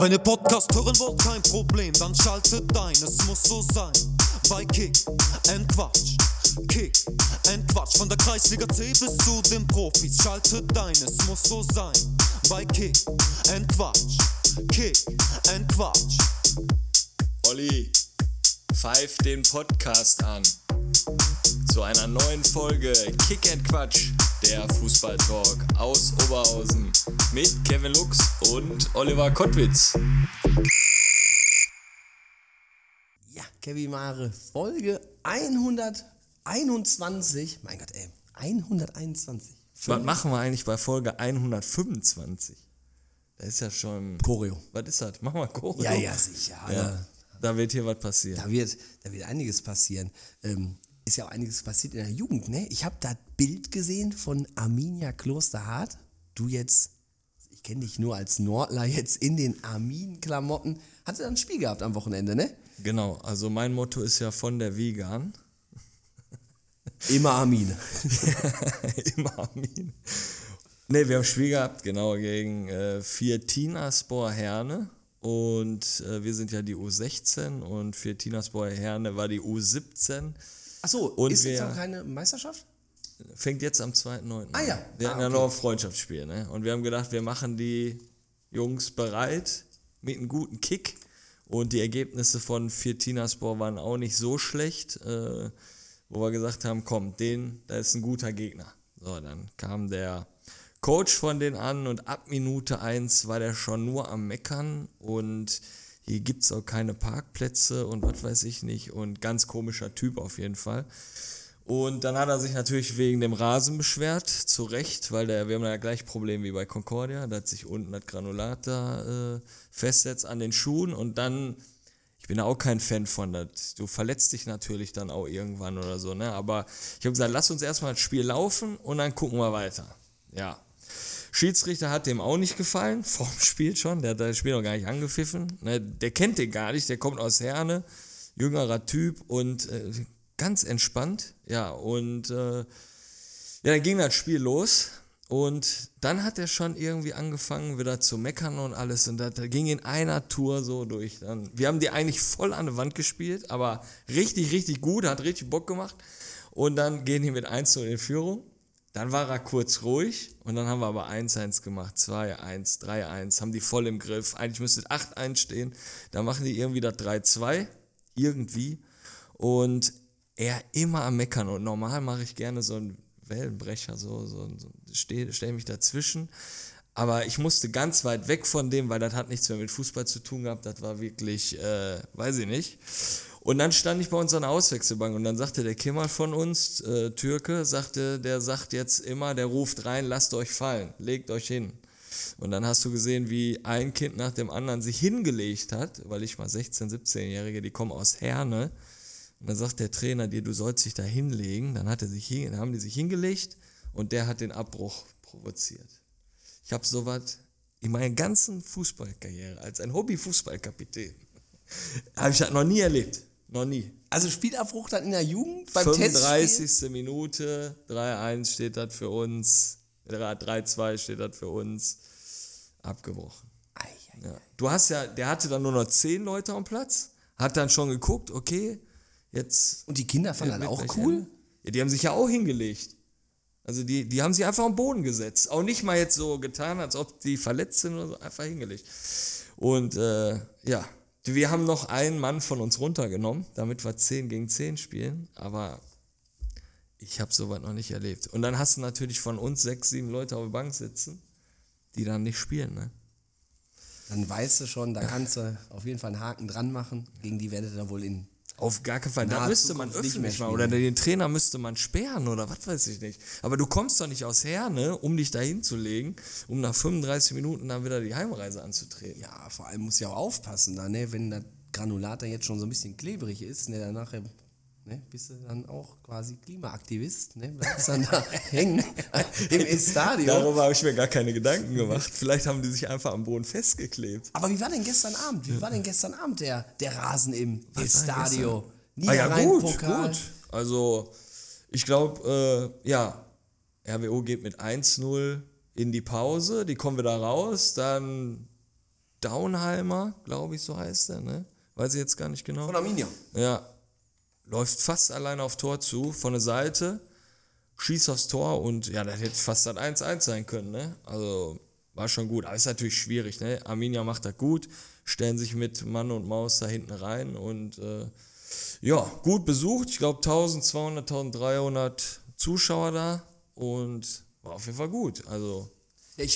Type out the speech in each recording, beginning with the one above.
Wenn ihr Podcast hören wollt, kein Problem, dann schaltet ein, es muss so sein. Bei Kick and Quatsch, von der Kreisliga C bis zu den Profis. Schaltet ein, es muss so sein. Bei Kick and Quatsch. Olli, pfeif den Podcast an. Zu einer neuen Folge Kick and Quatsch, der Fußballtalk aus Oberhausen mit Kevin Lux und Oliver Kottwitz. Ja, Kevin Mare, Folge 121. Mein Gott, ey, 121. Was machen wir eigentlich bei Folge 125? Das ist ja schon... Choreo. Was ist das? Mach mal Choreo. Ja, sicher. Ja, da wird hier was passieren. Da wird einiges passieren. Ist ja auch einiges passiert in der Jugend, ne? Ich habe das Bild gesehen von Arminia Klosterhardt. Du jetzt, ich kenne dich nur als Nordler, jetzt in den Armin-Klamotten. Hatte dann ein Spiel gehabt am Wochenende, ne? Genau, also mein Motto ist ja von der Wiege an. Immer Armin. Immer Armin. Ne, wir haben ein Spiel gehabt, genau, gegen Viertinaspor Herne. Und wir sind ja die U16 und Viertinaspor Herne war die U17. Achso, ist jetzt noch keine Meisterschaft? Fängt jetzt am 2.9. Ah ja. Wir hatten ja noch ein Freundschaftsspiel, ne? Und wir haben gedacht, wir machen die Jungs bereit mit einem guten Kick. Und die Ergebnisse von Viertinaspor waren auch nicht so schlecht, wo wir gesagt haben, komm, da ist ein guter Gegner. So, dann kam der Coach von denen an und ab Minute 1 war der schon nur am Meckern und... Hier gibt es auch keine Parkplätze und was weiß ich nicht. Und ganz komischer Typ auf jeden Fall. Und dann hat er sich natürlich wegen dem Rasen beschwert, zu Recht, weil wir haben ja gleich Problem wie bei Concordia. Da hat sich unten das Granulat da festsetzt an den Schuhen. Und dann, ich bin auch kein Fan von das. Du verletzt dich natürlich dann auch irgendwann oder so, ne? Aber ich habe gesagt, lass uns erstmal das Spiel laufen und dann gucken wir weiter. Ja. Schiedsrichter hat dem auch nicht gefallen, vorm Spiel schon, der hat das Spiel noch gar nicht angepfiffen, ne, der kennt den gar nicht, der kommt aus Herne, jüngerer Typ und ganz entspannt, ja, und dann ging das Spiel los und dann hat er schon irgendwie angefangen wieder zu meckern und alles und das ging in einer Tour so durch. Dann, wir haben die eigentlich voll an der Wand gespielt, aber richtig, richtig gut, hat richtig Bock gemacht und dann gehen die mit 1:0 in Führung. Dann war er kurz ruhig und dann haben wir aber 1-1 gemacht, 2-1, 3-1, haben die voll im Griff. Eigentlich müsste 8-1 stehen, dann machen die irgendwie das 3-2, irgendwie. Und er immer am Meckern und normal mache ich gerne so einen Wellenbrecher, stell mich dazwischen. Aber ich musste ganz weit weg von dem, weil das hat nichts mehr mit Fußball zu tun gehabt, das war wirklich, weiß ich nicht. Und dann stand ich bei uns an der Auswechselbank und dann sagte der Kemal von uns, Türke, der sagt jetzt immer, der ruft rein, lasst euch fallen, legt euch hin. Und dann hast du gesehen, wie ein Kind nach dem anderen sich hingelegt hat, weil ich mal 16-, 17-Jährige, die kommen aus Herne. Und dann sagt der Trainer dir, du sollst dich da hinlegen. Dann haben die sich hingelegt und der hat den Abbruch provoziert. Ich habe sowas in meiner ganzen Fußballkarriere als ein Hobby-Fußballkapitän, habe ich das noch nie erlebt. Noch nie. Also Spielabbruch dann in der Jugend beim 35. Testspiel? Minute, 3-1 steht das für uns, 3-2 steht das für uns, abgebrochen. Ja. Du hast ja, der hatte dann nur noch 10 Leute am Platz, hat dann schon geguckt, okay, jetzt... Und die Kinder fanden dann auch cool? Ja, die haben sich ja auch hingelegt. Also die haben sich einfach am Boden gesetzt. Auch nicht mal jetzt so getan, als ob die verletzt sind oder so, einfach hingelegt. Und ja... Wir haben noch einen Mann von uns runtergenommen, damit wir 10 gegen 10 spielen, aber ich habe sowas noch nicht erlebt. Und dann hast du natürlich von uns 6, 7 Leute auf der Bank sitzen, die dann nicht spielen, ne? Dann weißt du schon, da kannst du auf jeden Fall einen Haken dran machen, gegen die werdet ihr da wohl in... Auf gar keinen Fall, da müsste man öffentlich machen oder den Trainer müsste man sperren oder was weiß ich nicht. Aber du kommst doch nicht aus Herne, um dich da hinzulegen, um nach 35 Minuten dann wieder die Heimreise anzutreten. Ja, vor allem musst du ja auch aufpassen, da, ne? Wenn das Granulat dann jetzt schon so ein bisschen klebrig ist, ne, danach bist du dann auch quasi Klimaaktivist, ne? Bleibst dann da hängen im Stadion. Darüber habe ich mir gar keine Gedanken gemacht. Vielleicht haben die sich einfach am Boden festgeklebt. Aber wie war denn gestern Abend? Wie war denn gestern Abend der Rasen im Stadion? Niederrhein-Pokal. Also, ich glaube, RWO geht mit 1-0 in die Pause. Die kommen wieder raus. Dann Downheimer, glaube ich, so heißt er, ne? Weiß ich jetzt gar nicht genau. Von Arminia. Ja. Läuft fast alleine auf Tor zu, von der Seite, schießt aufs Tor und ja, das hätte fast das 1-1 sein können, ne? Also war schon gut, aber ist natürlich schwierig, ne? Arminia macht das gut, stellen sich mit Mann und Maus da hinten rein und ja, gut besucht. Ich glaube 1200, 1300 Zuschauer da und war auf jeden Fall gut, also... Ja,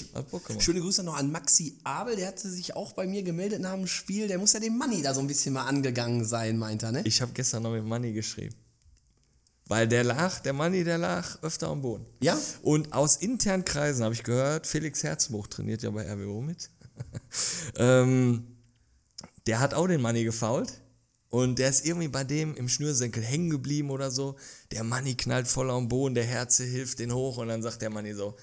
schöne Grüße noch an Maxi Abel, der hatte sich auch bei mir gemeldet nach dem Spiel, der muss ja dem Manni da so ein bisschen mal angegangen sein, meint er, ne? Ich habe gestern noch mit Manni geschrieben, weil der Manni lag öfter am Boden. Ja? Und aus internen Kreisen habe ich gehört, Felix Herzbuch trainiert ja bei RWO mit, der hat auch den Manni gefoult und der ist irgendwie bei dem im Schnürsenkel hängen geblieben oder so, der Manni knallt voll am Boden, der Herze hilft den hoch und dann sagt der Manni so,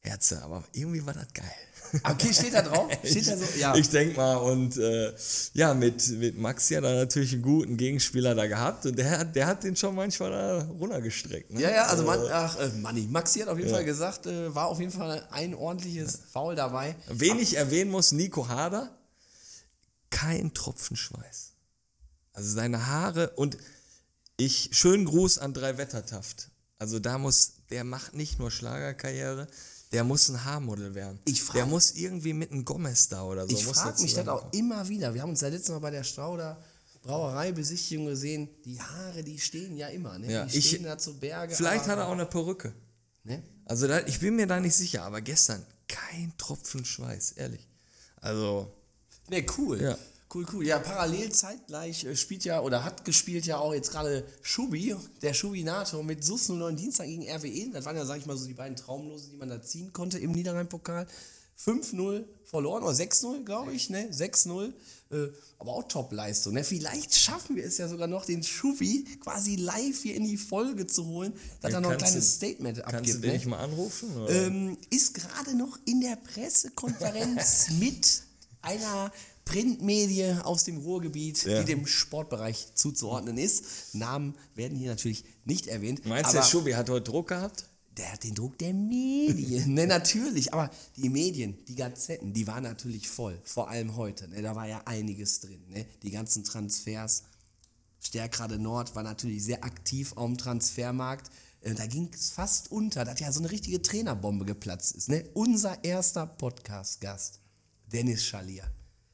Herze, aber irgendwie war das geil. Okay, steht da drauf? Steht da so? Ja. Ich denke mal, und ja, mit Maxi hat er natürlich einen guten Gegenspieler da gehabt und der hat den schon manchmal da runtergestreckt. Ne? Ja, also Maxi hat auf jeden Fall gesagt, war auf jeden Fall ein ordentliches Foul dabei. Wen ich erwähnen muss, Nico Hader, kein Tropfen Schweiß. Also seine Haare und schönen Gruß an Drei Wetter Taft. Also der macht nicht nur Schlagerkarriere, der muss ein Haarmodel werden. Der muss irgendwie mit einem Gomez da oder so. Ich frage mich das auch immer wieder. Wir haben uns ja letztes Mal bei der Strauder Brauereibesichtigung gesehen. Die Haare, die stehen ja immer. Ne? Ja, die stehen da zu Berge. Vielleicht hat er auch eine Perücke. Ne? Also ich bin mir da nicht sicher. Aber gestern kein Tropfen Schweiß, ehrlich. Also... Ne, cool. Ja. Cool. Ja, parallel zeitgleich spielt ja oder hat gespielt ja auch jetzt gerade Schubi, der Schubi-Nato mit Sus 09 Dienstag gegen RWE. Das waren ja, sag ich mal, so die beiden Traumlosen, die man da ziehen konnte im Niederrhein-Pokal. 5-0 verloren oder 6-0, glaube ich, ne? 6-0, aber auch Top-Leistung, ne? Vielleicht schaffen wir es ja sogar noch, den Schubi quasi live hier in die Folge zu holen, dass er noch ein kleines Statement abgibt. Kannst du den nicht mal anrufen? Oder? Ist gerade noch in der Pressekonferenz mit einer Printmedie aus dem Ruhrgebiet, die dem Sportbereich zuzuordnen ist. Namen werden hier natürlich nicht erwähnt. Meinst du, der Schubi hat heute Druck gehabt? Der hat den Druck der Medien. Ne, natürlich. Aber die Medien, die Gazetten, die waren natürlich voll. Vor allem heute. Ne, da war ja einiges drin. Ne? Die ganzen Transfers. Sterkrade Nord war natürlich sehr aktiv am Transfermarkt. Da ging es fast unter, dass ja so eine richtige Trainerbombe geplatzt ist. Ne? Unser erster Podcast-Gast, Dennis Schalier.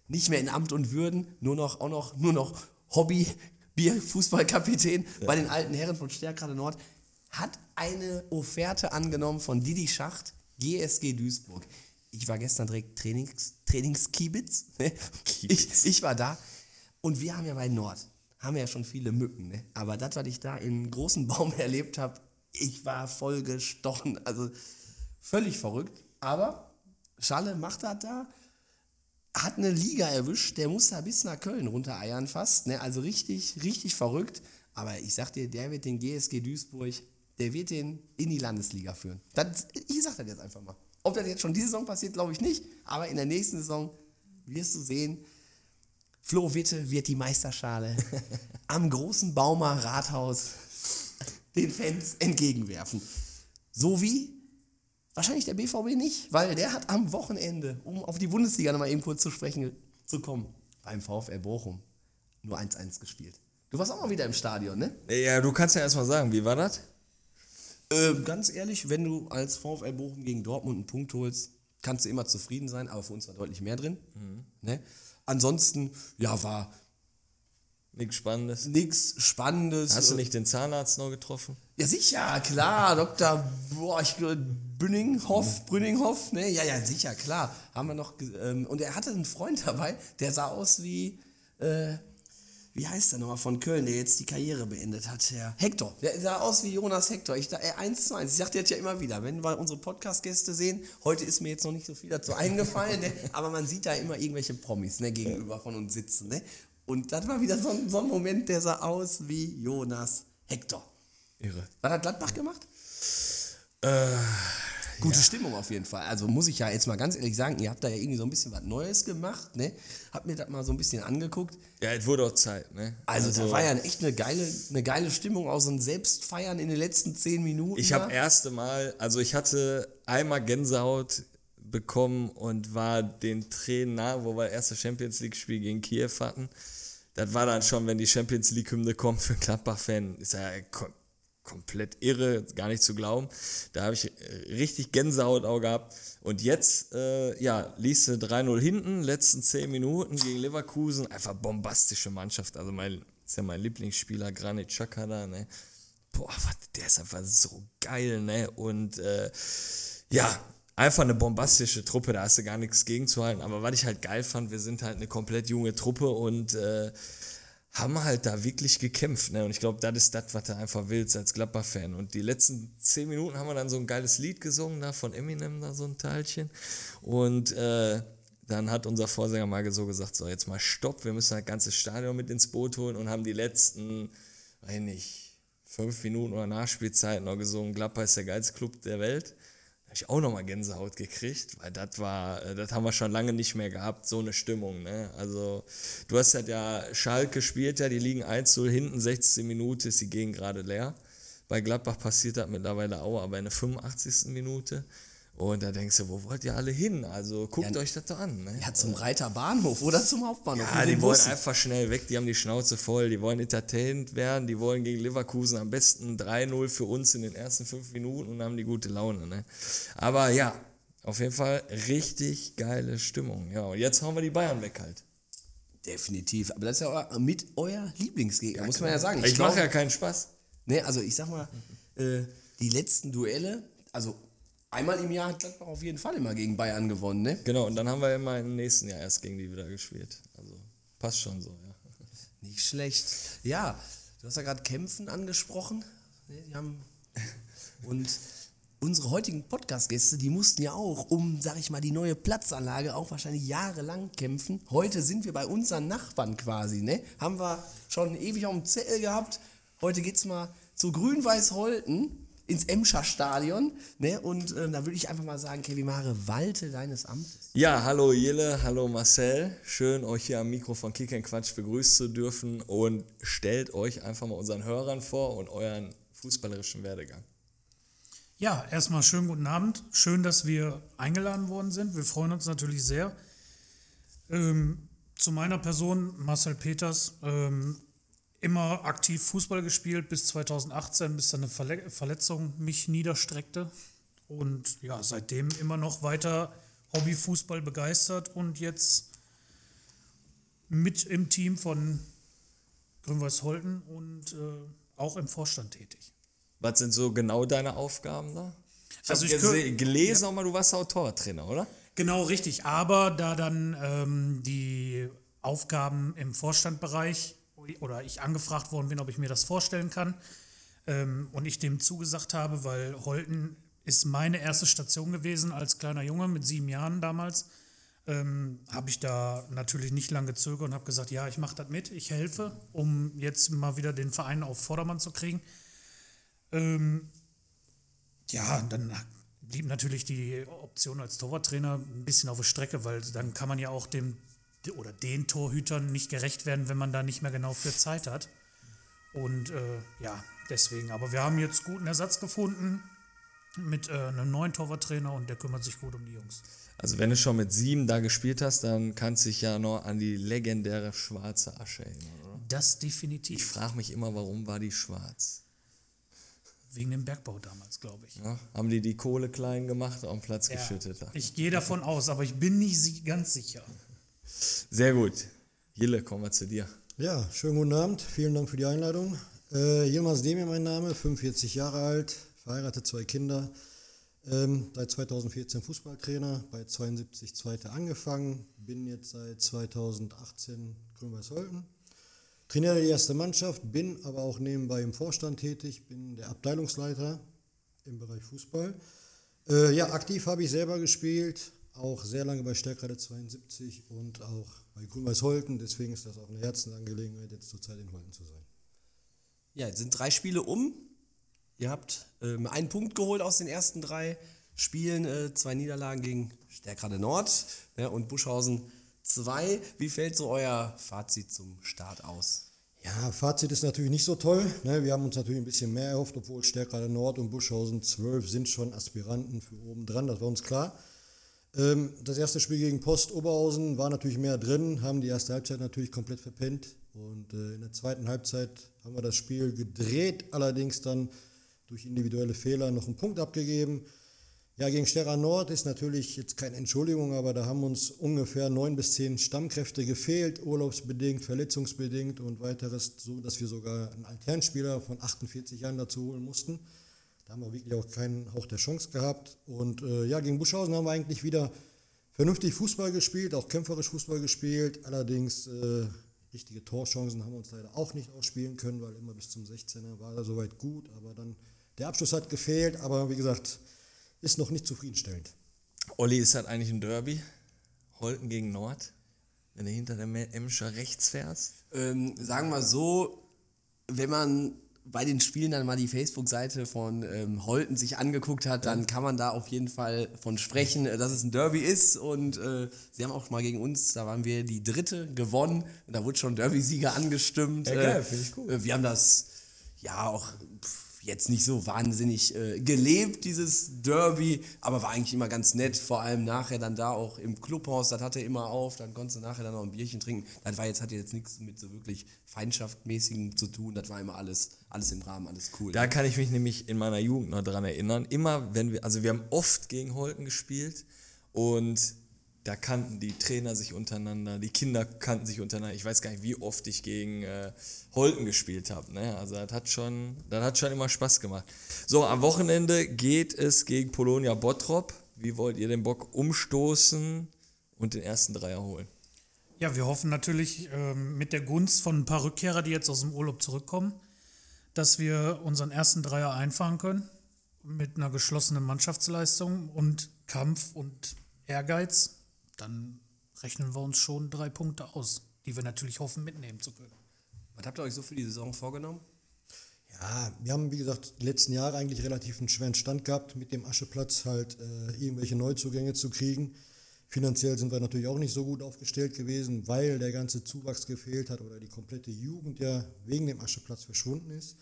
Nicht mehr in Amt und Würden, nur noch Hobby, Bier, Fußballkapitän bei den alten Herren von Sterkrade Nord, hat eine Offerte angenommen von Didi Schacht, GSG Duisburg. Ich war gestern direkt Trainingskiebitz. Ne? Ich war da und wir haben ja bei Nord, haben ja schon viele Mücken, ne? Aber das, was ich da in großen Baum erlebt habe, ich war voll gestochen, also völlig verrückt, aber Schalle macht das da. Hat eine Liga erwischt, der muss da bis nach Köln runtereiern fast, ne? Also richtig, richtig verrückt, aber ich sag dir, der wird den GSG Duisburg, der wird den in die Landesliga führen. Das, ich sag das jetzt einfach mal. Ob das jetzt schon diese Saison passiert, glaube ich nicht, aber in der nächsten Saison wirst du sehen, Flo Witte wird die Meisterschale am großen Baumer Rathaus den Fans entgegenwerfen. So wie wahrscheinlich der BVB nicht, weil der hat am Wochenende, um auf die Bundesliga nochmal eben kurz zu sprechen zu kommen, beim VfL Bochum nur 1-1 gespielt. Du warst auch mal wieder im Stadion, ne? Ja, du kannst ja erstmal sagen, wie war das? Ganz ehrlich, wenn du als VfL Bochum gegen Dortmund einen Punkt holst, kannst du immer zufrieden sein, aber für uns war deutlich mehr drin. Mhm. Ne? Ansonsten, ja, war... Nichts Spannendes. Hast du nicht den Zahnarzt noch getroffen? Ja, sicher, klar. Dr. Brünninghoff. Ne? Ja, sicher, klar. Haben wir noch. Und er hatte einen Freund dabei, der sah aus wie, wie heißt der nochmal von Köln, der jetzt die Karriere beendet hat, Herr Hector. Der sah aus wie Jonas Hector. 1:1. Ich sagte jetzt ja immer wieder, wenn wir unsere Podcast-Gäste sehen, heute ist mir jetzt noch nicht so viel dazu eingefallen, ne? Aber man sieht da immer irgendwelche Promis, ne, gegenüber von uns sitzen, ne? Und das war wieder so ein Moment, der sah aus wie Jonas Hector. Irre. Was hat Gladbach gemacht? Gute Stimmung auf jeden Fall. Also muss ich ja jetzt mal ganz ehrlich sagen, ihr habt da ja irgendwie so ein bisschen was Neues gemacht, ne? Habt mir das mal so ein bisschen angeguckt. Ja, es wurde auch Zeit, ne? Also da war ja echt eine geile Stimmung, auch so ein Selbstfeiern in den letzten 10 Minuten. Ich habe einmal Gänsehaut bekommen und war den Tränen nah, wo wir das erste Champions League-Spiel gegen Kiew hatten. Das war dann schon, wenn die Champions League-Hymne kommt für Gladbach-Fan, ist ja komplett irre, gar nicht zu glauben. Da habe ich richtig Gänsehaut auch gehabt. Und jetzt, liest du 3-0 hinten, letzten 10 Minuten gegen Leverkusen, einfach bombastische Mannschaft. Also ist ja mein Lieblingsspieler, Granit Xhaka da, ne? Boah, der ist einfach so geil, ne? Und einfach eine bombastische Truppe, da hast du gar nichts gegenzuhalten. Aber was ich halt geil fand, wir sind halt eine komplett junge Truppe und haben halt da wirklich gekämpft, ne? Und ich glaube, das ist das, was du einfach willst als Gladbach-Fan. Und die letzten 10 Minuten haben wir dann so ein geiles Lied gesungen, da von Eminem, da so ein Teilchen. Und dann hat unser Vorsänger mal so gesagt, so jetzt mal Stopp, wir müssen halt ganzes Stadion mit ins Boot holen und haben die letzten, 5 Minuten oder Nachspielzeit noch gesungen, Gladbach ist der geilste Club der Welt. Habe ich auch nochmal Gänsehaut gekriegt, weil das haben wir schon lange nicht mehr gehabt, so eine Stimmung, ne? Also, du hast ja Schalke gespielt, ja, die liegen 1-0 hinten, 16 Minuten ist die Gegend gerade leer. Bei Gladbach passiert das mittlerweile auch, aber in der 85. Minute. Und da denkst du, wo wollt ihr alle hin? Also guckt euch das doch an. Ne? Ja, zum Reiterbahnhof oder zum Hauptbahnhof. Ja, die wollen einfach schnell weg, die haben die Schnauze voll, die wollen entertained werden, die wollen gegen Leverkusen am besten 3-0 für uns in den ersten 5 Minuten und haben die gute Laune. Ne? Aber ja, auf jeden Fall richtig geile Stimmung. Ja, und jetzt hauen wir die Bayern weg halt. Definitiv, aber das ist ja mit euer Lieblingsgegner, ja, muss man ja sagen. Ich mache ja keinen Spaß. Ne, also ich sag mal, die letzten Duelle, also einmal im Jahr hat Gladbach auf jeden Fall immer gegen Bayern gewonnen, ne? Genau, und dann haben wir immer im nächsten Jahr erst gegen die wieder gespielt. Also passt schon so, ja. Nicht schlecht. Ja, du hast ja gerade Kämpfen angesprochen. Ne, die haben und unsere heutigen Podcast-Gäste, die mussten ja auch um, sag ich mal, die neue Platzanlage auch wahrscheinlich jahrelang kämpfen. Heute sind wir bei unseren Nachbarn quasi, ne? Haben wir schon ewig auf dem Zettel gehabt. Heute geht's mal zu Grün-Weiß Holten. Ins Emscher Stadion, ne? Und da würde ich einfach mal sagen, Kevin Mare, walte deines Amtes. Ja, hallo Jelle, hallo Marcel, schön euch hier am Mikro von Kick & Quatsch begrüßen zu dürfen und stellt euch einfach mal unseren Hörern vor und euren fußballerischen Werdegang. Ja, erstmal schönen guten Abend, schön, dass wir eingeladen worden sind, wir freuen uns natürlich sehr. Zu meiner Person, Marcel Peters, immer aktiv Fußball gespielt bis 2018, bis dann eine Verletzung mich niederstreckte. Und ja, seitdem immer noch weiter Hobbyfußball begeistert und jetzt mit im Team von Grün-Weiß Holten und auch im Vorstand tätig. Was sind so genau deine Aufgaben da? Ich habe gelesen, auch mal, du warst auch Torwarttrainer, oder? Genau, richtig. Aber da dann die Aufgaben im Vorstandbereich oder ich angefragt worden bin, ob ich mir das vorstellen kann und ich dem zugesagt habe, weil Holten ist meine erste Station gewesen als kleiner Junge mit 7 Jahren damals, habe ich da natürlich nicht lange gezögert und habe gesagt, ja, ich mache das mit, ich helfe, um jetzt mal wieder den Verein auf Vordermann zu kriegen. Dann blieb natürlich die Option als Torwarttrainer ein bisschen auf der Strecke, weil dann kann man ja auch den Torhütern nicht gerecht werden, wenn man da nicht mehr genau für Zeit hat. Und deswegen. Aber wir haben jetzt guten Ersatz gefunden mit einem neuen Torwarttrainer und der kümmert sich gut um die Jungs. Also wenn du schon mit 7 da gespielt hast, dann kannst du dich ja noch an die legendäre schwarze Asche erinnern, oder? Das definitiv. Ich frage mich immer, warum war die schwarz? Wegen dem Bergbau damals, glaube ich. Ja, haben die Kohle klein gemacht und auf den Platz geschüttet? Ich gehe davon aus, aber ich bin nicht ganz sicher. Sehr gut. Jille, kommen wir zu dir. Ja, schönen guten Abend. Vielen Dank für die Einladung. Yilmaz Demir mein Name, 45 Jahre alt, verheiratet, 2 Kinder. Seit 2014 Fußballtrainer, bei 72 Zweite angefangen. Bin jetzt seit 2018 Grün-Weiß Holten. Trainiere die erste Mannschaft, bin aber auch nebenbei im Vorstand tätig, bin der Abteilungsleiter im Bereich Fußball. Aktiv habe ich selber gespielt. Auch sehr lange bei Sterkrade 72 und auch bei Grün-Weiß Holten. Deswegen ist das auch eine Herzensangelegenheit, jetzt zurzeit in Holten zu sein. Ja, jetzt sind 3 Spiele um. Ihr habt 1 Punkt geholt aus den ersten 3 Spielen. 2 Niederlagen gegen Sterkrade Nord und Buschhausen 2. Wie fällt so euer Fazit zum Start aus? Ja, Fazit ist natürlich nicht so toll. Ne? Wir haben uns natürlich ein bisschen mehr erhofft, obwohl Sterkrade Nord und Buschhausen 12 sind schon Aspiranten für oben dran. Das war uns klar. Das erste Spiel gegen Post Oberhausen war natürlich mehr drin, haben die erste Halbzeit natürlich komplett verpennt. Und in der zweiten Halbzeit haben wir das Spiel gedreht, allerdings dann durch individuelle Fehler noch einen Punkt abgegeben. Ja, gegen Sterkrade Nord ist natürlich jetzt keine Entschuldigung, aber da haben uns ungefähr 9 bis 10 Stammkräfte gefehlt, urlaubsbedingt, verletzungsbedingt und weiteres, so dass wir sogar einen Alternspieler von 48 Jahren dazu holen mussten. Da haben wir wirklich auch keinen Hauch der Chance gehabt. Und ja, gegen Buschhausen haben wir eigentlich wieder vernünftig Fußball gespielt, auch kämpferisch Fußball gespielt. Allerdings richtige Torchancen haben wir uns leider auch nicht ausspielen können, weil immer bis zum 16er war da soweit gut, aber dann der Abschluss hat gefehlt, aber wie gesagt, ist noch nicht zufriedenstellend. Olli, ist das eigentlich ein Derby? Holten gegen Nord? Wenn du hinter dem Emscher rechts fährst? Sagen wir so, wenn man bei den Spielen dann mal die Facebook-Seite von Holten sich angeguckt hat, dann kann man da auf jeden Fall von sprechen, dass es ein Derby ist. Und sie haben auch mal gegen uns, da waren wir die Dritte, gewonnen. Da wurde schon Derby-Sieger angestimmt. Ja, geil, finde ich cool. Wir haben das ja auch... jetzt nicht so wahnsinnig gelebt, dieses Derby, aber war eigentlich immer ganz nett, vor allem nachher dann da auch im Clubhaus, das hatte immer auf, dann konntest du nachher dann noch ein Bierchen trinken, das war jetzt, hatte jetzt nichts mit so wirklich Feindschaftmäßigem zu tun, das war immer alles im Rahmen, alles cool. Da kann ich mich nämlich in meiner Jugend noch dran erinnern, immer wenn wir, also wir haben oft gegen Holten gespielt und da kannten die Trainer sich untereinander, die Kinder kannten sich untereinander. Ich weiß gar nicht, wie oft ich gegen Holten gespielt habe. Ne? Also das hat schon immer Spaß gemacht. So, am Wochenende geht es gegen Polonia Bottrop. Wie wollt ihr den Bock umstoßen und den ersten Dreier holen? Ja, wir hoffen natürlich mit der Gunst von ein paar Rückkehrer, die jetzt aus dem Urlaub zurückkommen, dass wir unseren ersten Dreier einfahren können mit einer geschlossenen Mannschaftsleistung und Kampf und Ehrgeiz. Dann rechnen wir uns schon 3 Punkte aus, die wir natürlich hoffen, mitnehmen zu können. Was habt ihr euch so für die Saison vorgenommen? Ja, wir haben, wie gesagt, die letzten Jahre eigentlich relativ einen schweren Stand gehabt, mit dem Ascheplatz halt irgendwelche Neuzugänge zu kriegen. Finanziell sind wir natürlich auch nicht so gut aufgestellt gewesen, weil der ganze Zuwachs gefehlt hat oder die komplette Jugend ja wegen dem Ascheplatz verschwunden ist.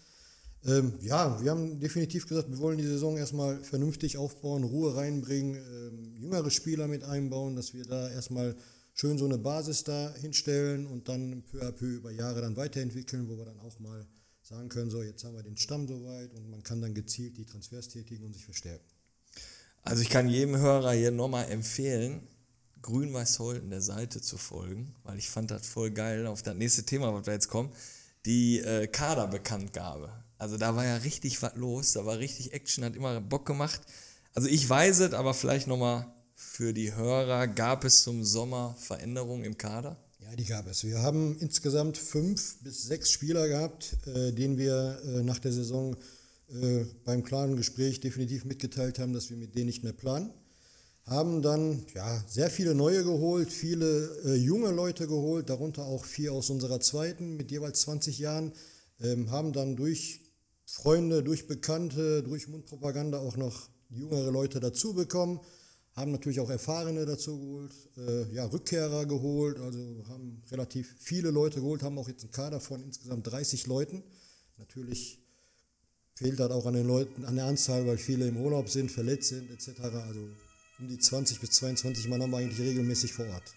Ja, wir haben definitiv gesagt, wir wollen die Saison erstmal vernünftig aufbauen, Ruhe reinbringen, jüngere Spieler mit einbauen, dass wir da erstmal schön so eine Basis da hinstellen und dann peu à peu über Jahre dann weiterentwickeln, wo wir dann auch mal sagen können, so jetzt haben wir den Stamm soweit und man kann dann gezielt die Transfers tätigen und sich verstärken. Also ich kann jedem Hörer hier nochmal empfehlen, Grün-Weiß Holten der Seite zu folgen, weil ich fand das voll geil auf das nächste Thema, was wir jetzt kommen, die Kaderbekanntgabe. Also da war ja richtig was los, da war richtig Action, hat immer Bock gemacht. Also ich weiß es, aber vielleicht nochmal für die Hörer, gab es zum Sommer Veränderungen im Kader? Ja, die gab es. Wir haben insgesamt 5 bis 6 Spieler gehabt, denen wir nach der Saison beim klaren Gespräch definitiv mitgeteilt haben, dass wir mit denen nicht mehr planen. Haben dann ja, sehr viele neue geholt, viele junge Leute geholt, darunter auch 4 aus unserer zweiten mit jeweils 20 Jahren, haben dann durch Freunde, durch Bekannte, durch Mundpropaganda auch noch jüngere Leute dazu bekommen, haben natürlich auch Erfahrene dazu geholt, Rückkehrer geholt, also haben relativ viele Leute geholt, haben auch jetzt einen Kader von insgesamt 30 Leuten. Natürlich fehlt das auch an den Leuten, an der Anzahl, weil viele im Urlaub sind, verletzt sind etc. Also um die 20 bis 22 Mann haben wir eigentlich regelmäßig vor Ort.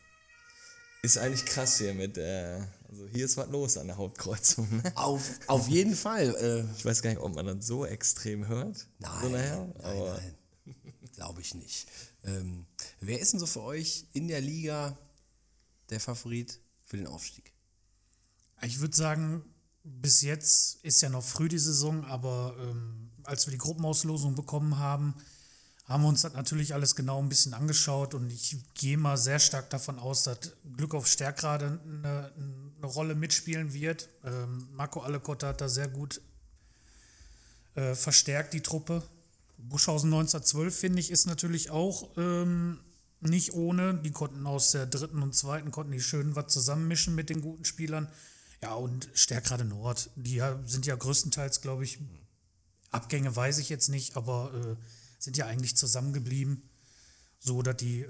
Ist eigentlich krass hier mit, also hier ist was los an der Hauptkreuzung. Ne? Auf jeden Fall. Ich weiß gar nicht, ob man das so extrem hört. Nein, glaube ich nicht. Wer ist denn so für euch in der Liga der Favorit für den Aufstieg? Ich würde sagen, bis jetzt ist ja noch früh die Saison, aber als wir die Gruppenauslosung bekommen haben wir uns das natürlich alles genau ein bisschen angeschaut und ich gehe mal sehr stark davon aus, dass Glück auf Sterkrade eine Rolle mitspielen wird. Marco Allekotte hat da sehr gut verstärkt, die Truppe. Buschhausen 1912, finde ich, ist natürlich auch nicht ohne. Die konnten aus der dritten und zweiten, konnten die schön was zusammenmischen mit den guten Spielern. Ja, und Sterkrade Nord, die sind ja größtenteils, glaube ich, Abgänge weiß ich jetzt nicht, aber... sind ja eigentlich zusammengeblieben, so dass die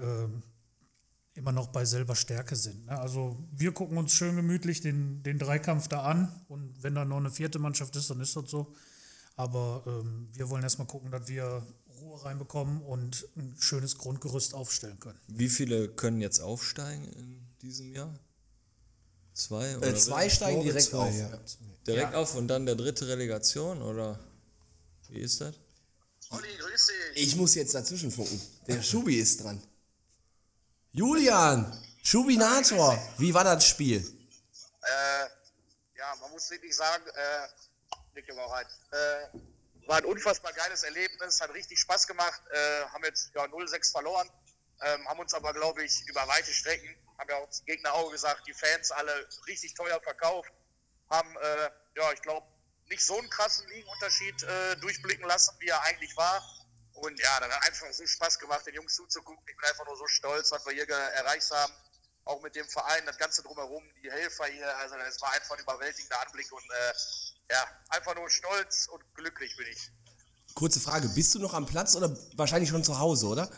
immer noch bei selber Stärke sind. Ne? Also wir gucken uns schön gemütlich den Dreikampf da an und wenn da noch eine vierte Mannschaft ist, dann ist das so. Aber wir wollen erstmal gucken, dass wir Ruhe Tore reinbekommen und ein schönes Grundgerüst aufstellen können. Wie viele können jetzt aufsteigen in diesem Jahr? Zwei? Oder zwei steigen direkt auf. Ja. Direkt auf und dann der dritte Relegation? Oder wie ist das? Olli, grüß dich. Ich muss jetzt dazwischen funken. Der Schubi ist dran. Julian, Schubinator, wie war das Spiel? Ja, man muss wirklich sagen, war ein unfassbar geiles Erlebnis, hat richtig Spaß gemacht, haben jetzt 0-6 verloren, haben uns aber, glaube ich, über weite Strecken, haben ja uns Gegner auch gesagt, die Fans alle richtig teuer verkauft, haben, ich glaube, nicht so einen krassen Ligenunterschied durchblicken lassen, wie er eigentlich war. Und ja, dann hat einfach so Spaß gemacht, den Jungs zuzugucken. Ich bin einfach nur so stolz, was wir hier erreicht haben. Auch mit dem Verein, das Ganze drumherum, die Helfer hier. Also es war einfach ein überwältigender Anblick und einfach nur stolz und glücklich bin ich. Kurze Frage, bist du noch am Platz oder wahrscheinlich schon zu Hause, oder?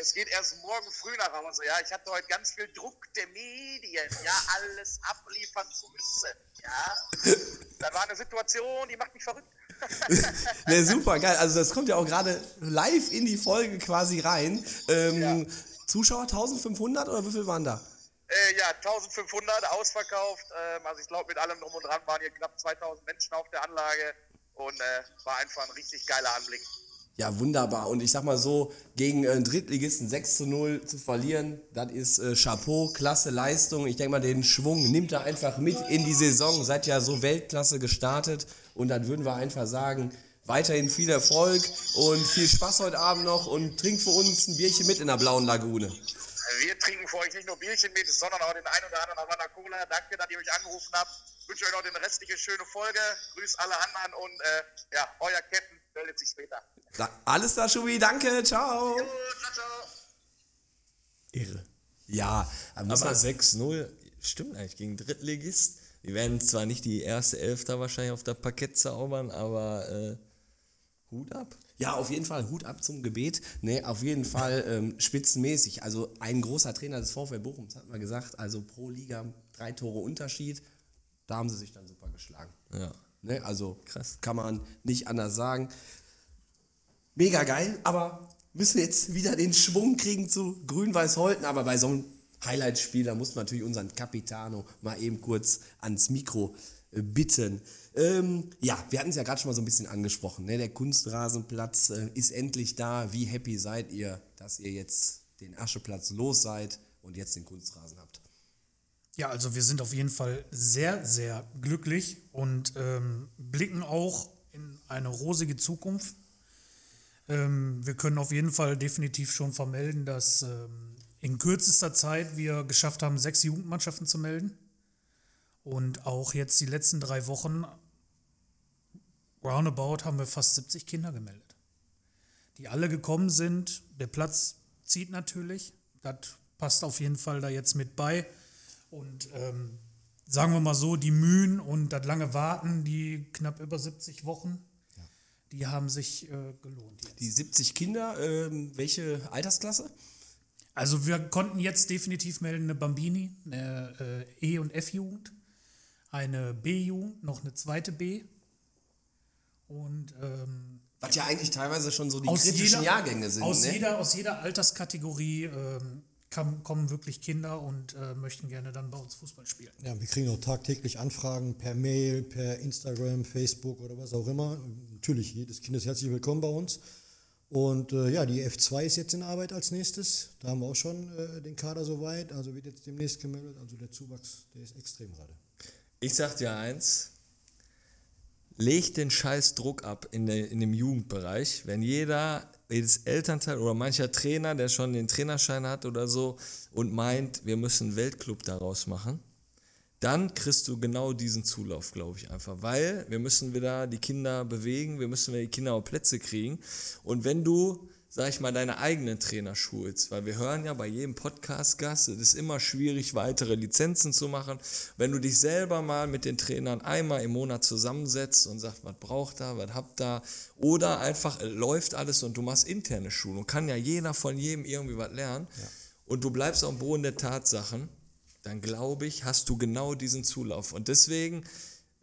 Es geht erst morgen früh nach Hause. Ja, ich hatte heute ganz viel Druck der Medien. Ja, alles abliefern zu müssen. Ja, das war eine Situation, die macht mich verrückt. Ne, super, geil. Also das kommt ja auch gerade live in die Folge quasi rein. Zuschauer 1500 oder wie viel waren da? 1500 ausverkauft. Also ich glaube mit allem drum und dran waren hier knapp 2000 Menschen auf der Anlage und war einfach ein richtig geiler Anblick. Ja, wunderbar. Und ich sag mal so, gegen einen Drittligisten 6-0 zu verlieren, das ist Chapeau, klasse Leistung. Ich denke mal, den Schwung nimmt er einfach mit in die Saison. Seid ja so Weltklasse gestartet. Und dann würden wir einfach sagen, weiterhin viel Erfolg und viel Spaß heute Abend noch. Und trinkt für uns ein Bierchen mit in der Blauen Lagune. Wir trinken für euch nicht nur Bierchen mit, sondern auch den ein oder anderen Havana Cola. Danke, dass ihr mich angerufen habt. Ich wünsche euch noch eine restliche schöne Folge. Grüß alle anderen und euer Captain meldet sich später. Alles klar, Schubi, danke, ciao. Jo, ciao. Irre. Ja, aber 6-0 stimmt eigentlich gegen Drittligist. Wir werden zwar nicht die erste Elf da wahrscheinlich auf der Parkett zaubern, aber Hut ab. Ja, auf jeden Fall, Hut ab zum Gebet. Ne, auf jeden Fall spitzenmäßig. Also ein großer Trainer des VfL Bochum, das hat man gesagt, also pro Liga 3 Tore Unterschied. Da haben sie sich dann super geschlagen. Ja. Ne, also krass. Kann man nicht anders sagen. Mega geil, aber müssen jetzt wieder den Schwung kriegen zu Grün-Weiß Holten. Aber bei so einem Highlight-Spiel, da muss man natürlich unseren Capitano mal eben kurz ans Mikro bitten. Wir hatten es ja gerade schon mal so ein bisschen angesprochen. Ne? Der Kunstrasenplatz ist endlich da. Wie happy seid ihr, dass ihr jetzt den Ascheplatz los seid und jetzt den Kunstrasen habt? Ja, also wir sind auf jeden Fall sehr, sehr glücklich und blicken auch in eine rosige Zukunft. Wir können auf jeden Fall definitiv schon vermelden, dass in kürzester Zeit wir geschafft haben, 6 Jugendmannschaften zu melden. Und auch jetzt die letzten 3 Wochen, roundabout, haben wir fast 70 Kinder gemeldet, die alle gekommen sind. Der Platz zieht natürlich, das passt auf jeden Fall da jetzt mit bei. Und sagen wir mal so, die Mühen und das lange Warten, die knapp über 70 Wochen, die haben sich gelohnt. Jetzt. Die 70 Kinder, welche Altersklasse? Also wir konnten jetzt definitiv melden eine Bambini, eine E- und F-Jugend, eine B-Jugend, noch eine zweite B. Und was ja eigentlich teilweise schon so die kritischen Jahrgänge sind. Aus jeder Alterskategorie kommen wirklich Kinder und möchten gerne dann bei uns Fußball spielen. Ja, wir kriegen auch tagtäglich Anfragen per Mail, per Instagram, Facebook oder was auch immer. Natürlich, jedes Kind ist herzlich willkommen bei uns. Und die F2 ist jetzt in Arbeit als nächstes. Da haben wir auch schon den Kader soweit. Also wird jetzt demnächst gemeldet. Also der Zuwachs, der ist extrem gerade. Ich sag dir eins. Legt den scheiß Druck ab in dem Jugendbereich. Wenn jedes Elternteil oder mancher Trainer, der schon den Trainerschein hat oder so und meint, wir müssen einen Weltclub daraus machen, dann kriegst du genau diesen Zulauf, glaube ich einfach. Weil wir müssen wieder die Kinder bewegen, wir müssen wieder die Kinder auf Plätze kriegen. Und wenn du, sag ich mal, deine eigenen Trainer schulst, weil wir hören ja bei jedem Podcast-Gast, es ist immer schwierig, weitere Lizenzen zu machen. Wenn du dich selber mal mit den Trainern einmal im Monat zusammensetzt und sagst, was braucht ihr, was habt ihr, oder einfach läuft alles und du machst interne Schulung, kann ja jeder von jedem irgendwie was lernen und du bleibst am Boden der Tatsachen, dann glaube ich, hast du genau diesen Zulauf. Und deswegen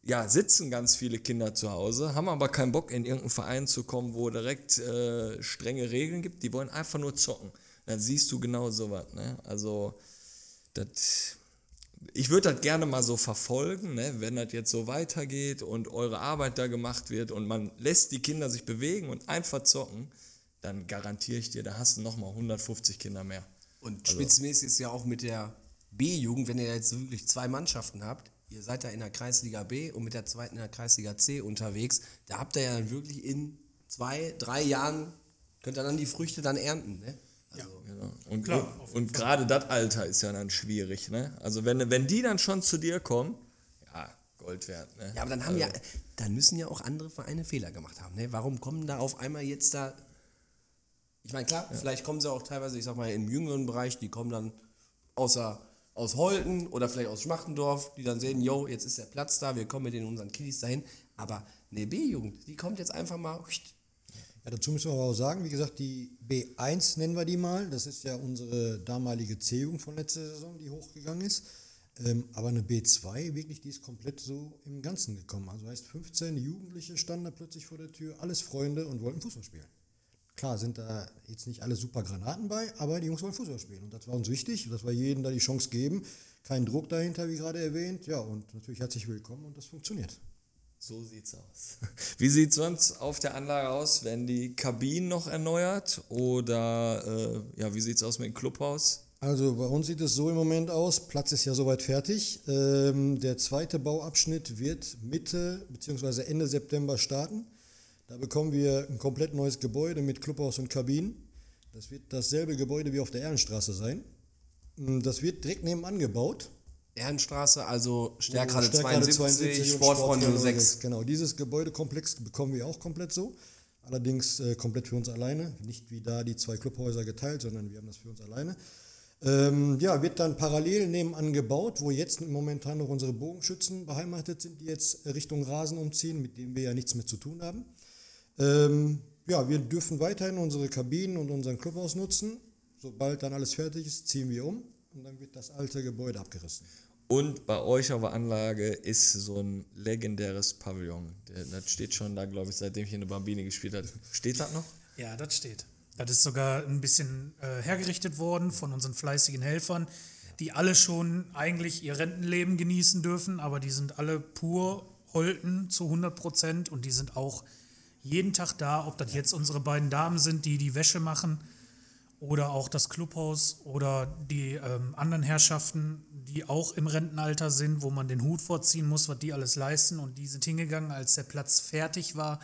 ja, sitzen ganz viele Kinder zu Hause, haben aber keinen Bock, in irgendeinen Verein zu kommen, wo direkt strenge Regeln gibt. Die wollen einfach nur zocken. Dann siehst du genau sowas. Ne? Also, das, ich würde das gerne mal so verfolgen, ne? Wenn das jetzt so weitergeht und eure Arbeit da gemacht wird und man lässt die Kinder sich bewegen und einfach zocken, dann garantiere ich dir, da hast du nochmal 150 Kinder mehr. Und spitzenmäßig ist ja auch mit der B-Jugend, wenn ihr jetzt wirklich zwei Mannschaften habt, ihr seid da in der Kreisliga B und mit der zweiten in der Kreisliga C unterwegs, da habt ihr ja dann wirklich in 2-3 Jahren, könnt ihr dann die Früchte dann ernten, ne? Also, ja, genau. Und, klar, und gerade das Alter ist ja dann schwierig, ne? Also wenn die dann schon zu dir kommen, ja, Gold wert, ne? Ja, aber dann haben also, ja, dann müssen ja auch andere Vereine Fehler gemacht haben, ne? Warum kommen da auf einmal jetzt da, ich meine, klar, ja, vielleicht kommen sie auch teilweise, ich sag mal, im jüngeren Bereich, die kommen dann aus Holten oder vielleicht aus Schmachtendorf, die dann sehen, yo, jetzt ist der Platz da, wir kommen mit den unseren Kiddies dahin, aber eine B-Jugend, die kommt jetzt einfach mal. Ja, dazu müssen wir aber auch sagen, wie gesagt, die B1 nennen wir die mal, das ist ja unsere damalige C-Jugend von letzter Saison, die hochgegangen ist, aber eine B2 wirklich, die ist komplett so im Ganzen gekommen, also heißt 15 Jugendliche standen da plötzlich vor der Tür, alles Freunde und wollten Fußball spielen. Klar sind da jetzt nicht alle super Granaten bei, aber die Jungs wollen Fußball spielen. Und das war uns wichtig, dass wir jedem da die Chance geben. Kein Druck dahinter, wie gerade erwähnt. Ja, und natürlich herzlich willkommen und das funktioniert. So sieht's aus. Wie sieht's sonst auf der Anlage aus? Werden die Kabinen noch erneuert? Oder ja, wie sieht's aus mit dem Clubhaus? Also bei uns sieht es so im Moment aus, Platz ist ja soweit fertig. Der zweite Bauabschnitt wird Mitte bzw. Ende September starten. Da bekommen wir ein komplett neues Gebäude mit Clubhaus und Kabinen. Das wird dasselbe Gebäude wie auf der Ehrenstraße sein. Das wird direkt nebenan gebaut. Ehrenstraße, also Sterkrade 72, Sportfreunde 6. Genau, dieses Gebäudekomplex bekommen wir auch komplett so. Allerdings komplett für uns alleine. Nicht wie da die zwei Clubhäuser geteilt, sondern wir haben das für uns alleine. Ja, wird dann parallel nebenan gebaut, wo jetzt momentan noch unsere Bogenschützen beheimatet sind, die jetzt Richtung Rasen umziehen, mit dem wir ja nichts mehr zu tun haben. Ja, wir dürfen weiterhin unsere Kabinen und unseren Clubhaus nutzen. Sobald dann alles fertig ist, ziehen wir um und dann wird das alte Gebäude abgerissen. Und bei euch auf der Anlage ist so ein legendäres Pavillon. Das steht schon da, glaube ich, seitdem ich in der Bambine gespielt habe. Steht das noch? Ja, das steht. Das ist sogar ein bisschen hergerichtet worden von unseren fleißigen Helfern, die alle schon eigentlich ihr Rentenleben genießen dürfen, aber die sind alle pur Holten zu 100% und die sind auch jeden Tag da, ob das jetzt unsere beiden Damen sind, die die Wäsche machen oder auch das Clubhaus oder die anderen Herrschaften, die auch im Rentenalter sind, wo man den Hut vorziehen muss, was die alles leisten. Und die sind hingegangen, als der Platz fertig war,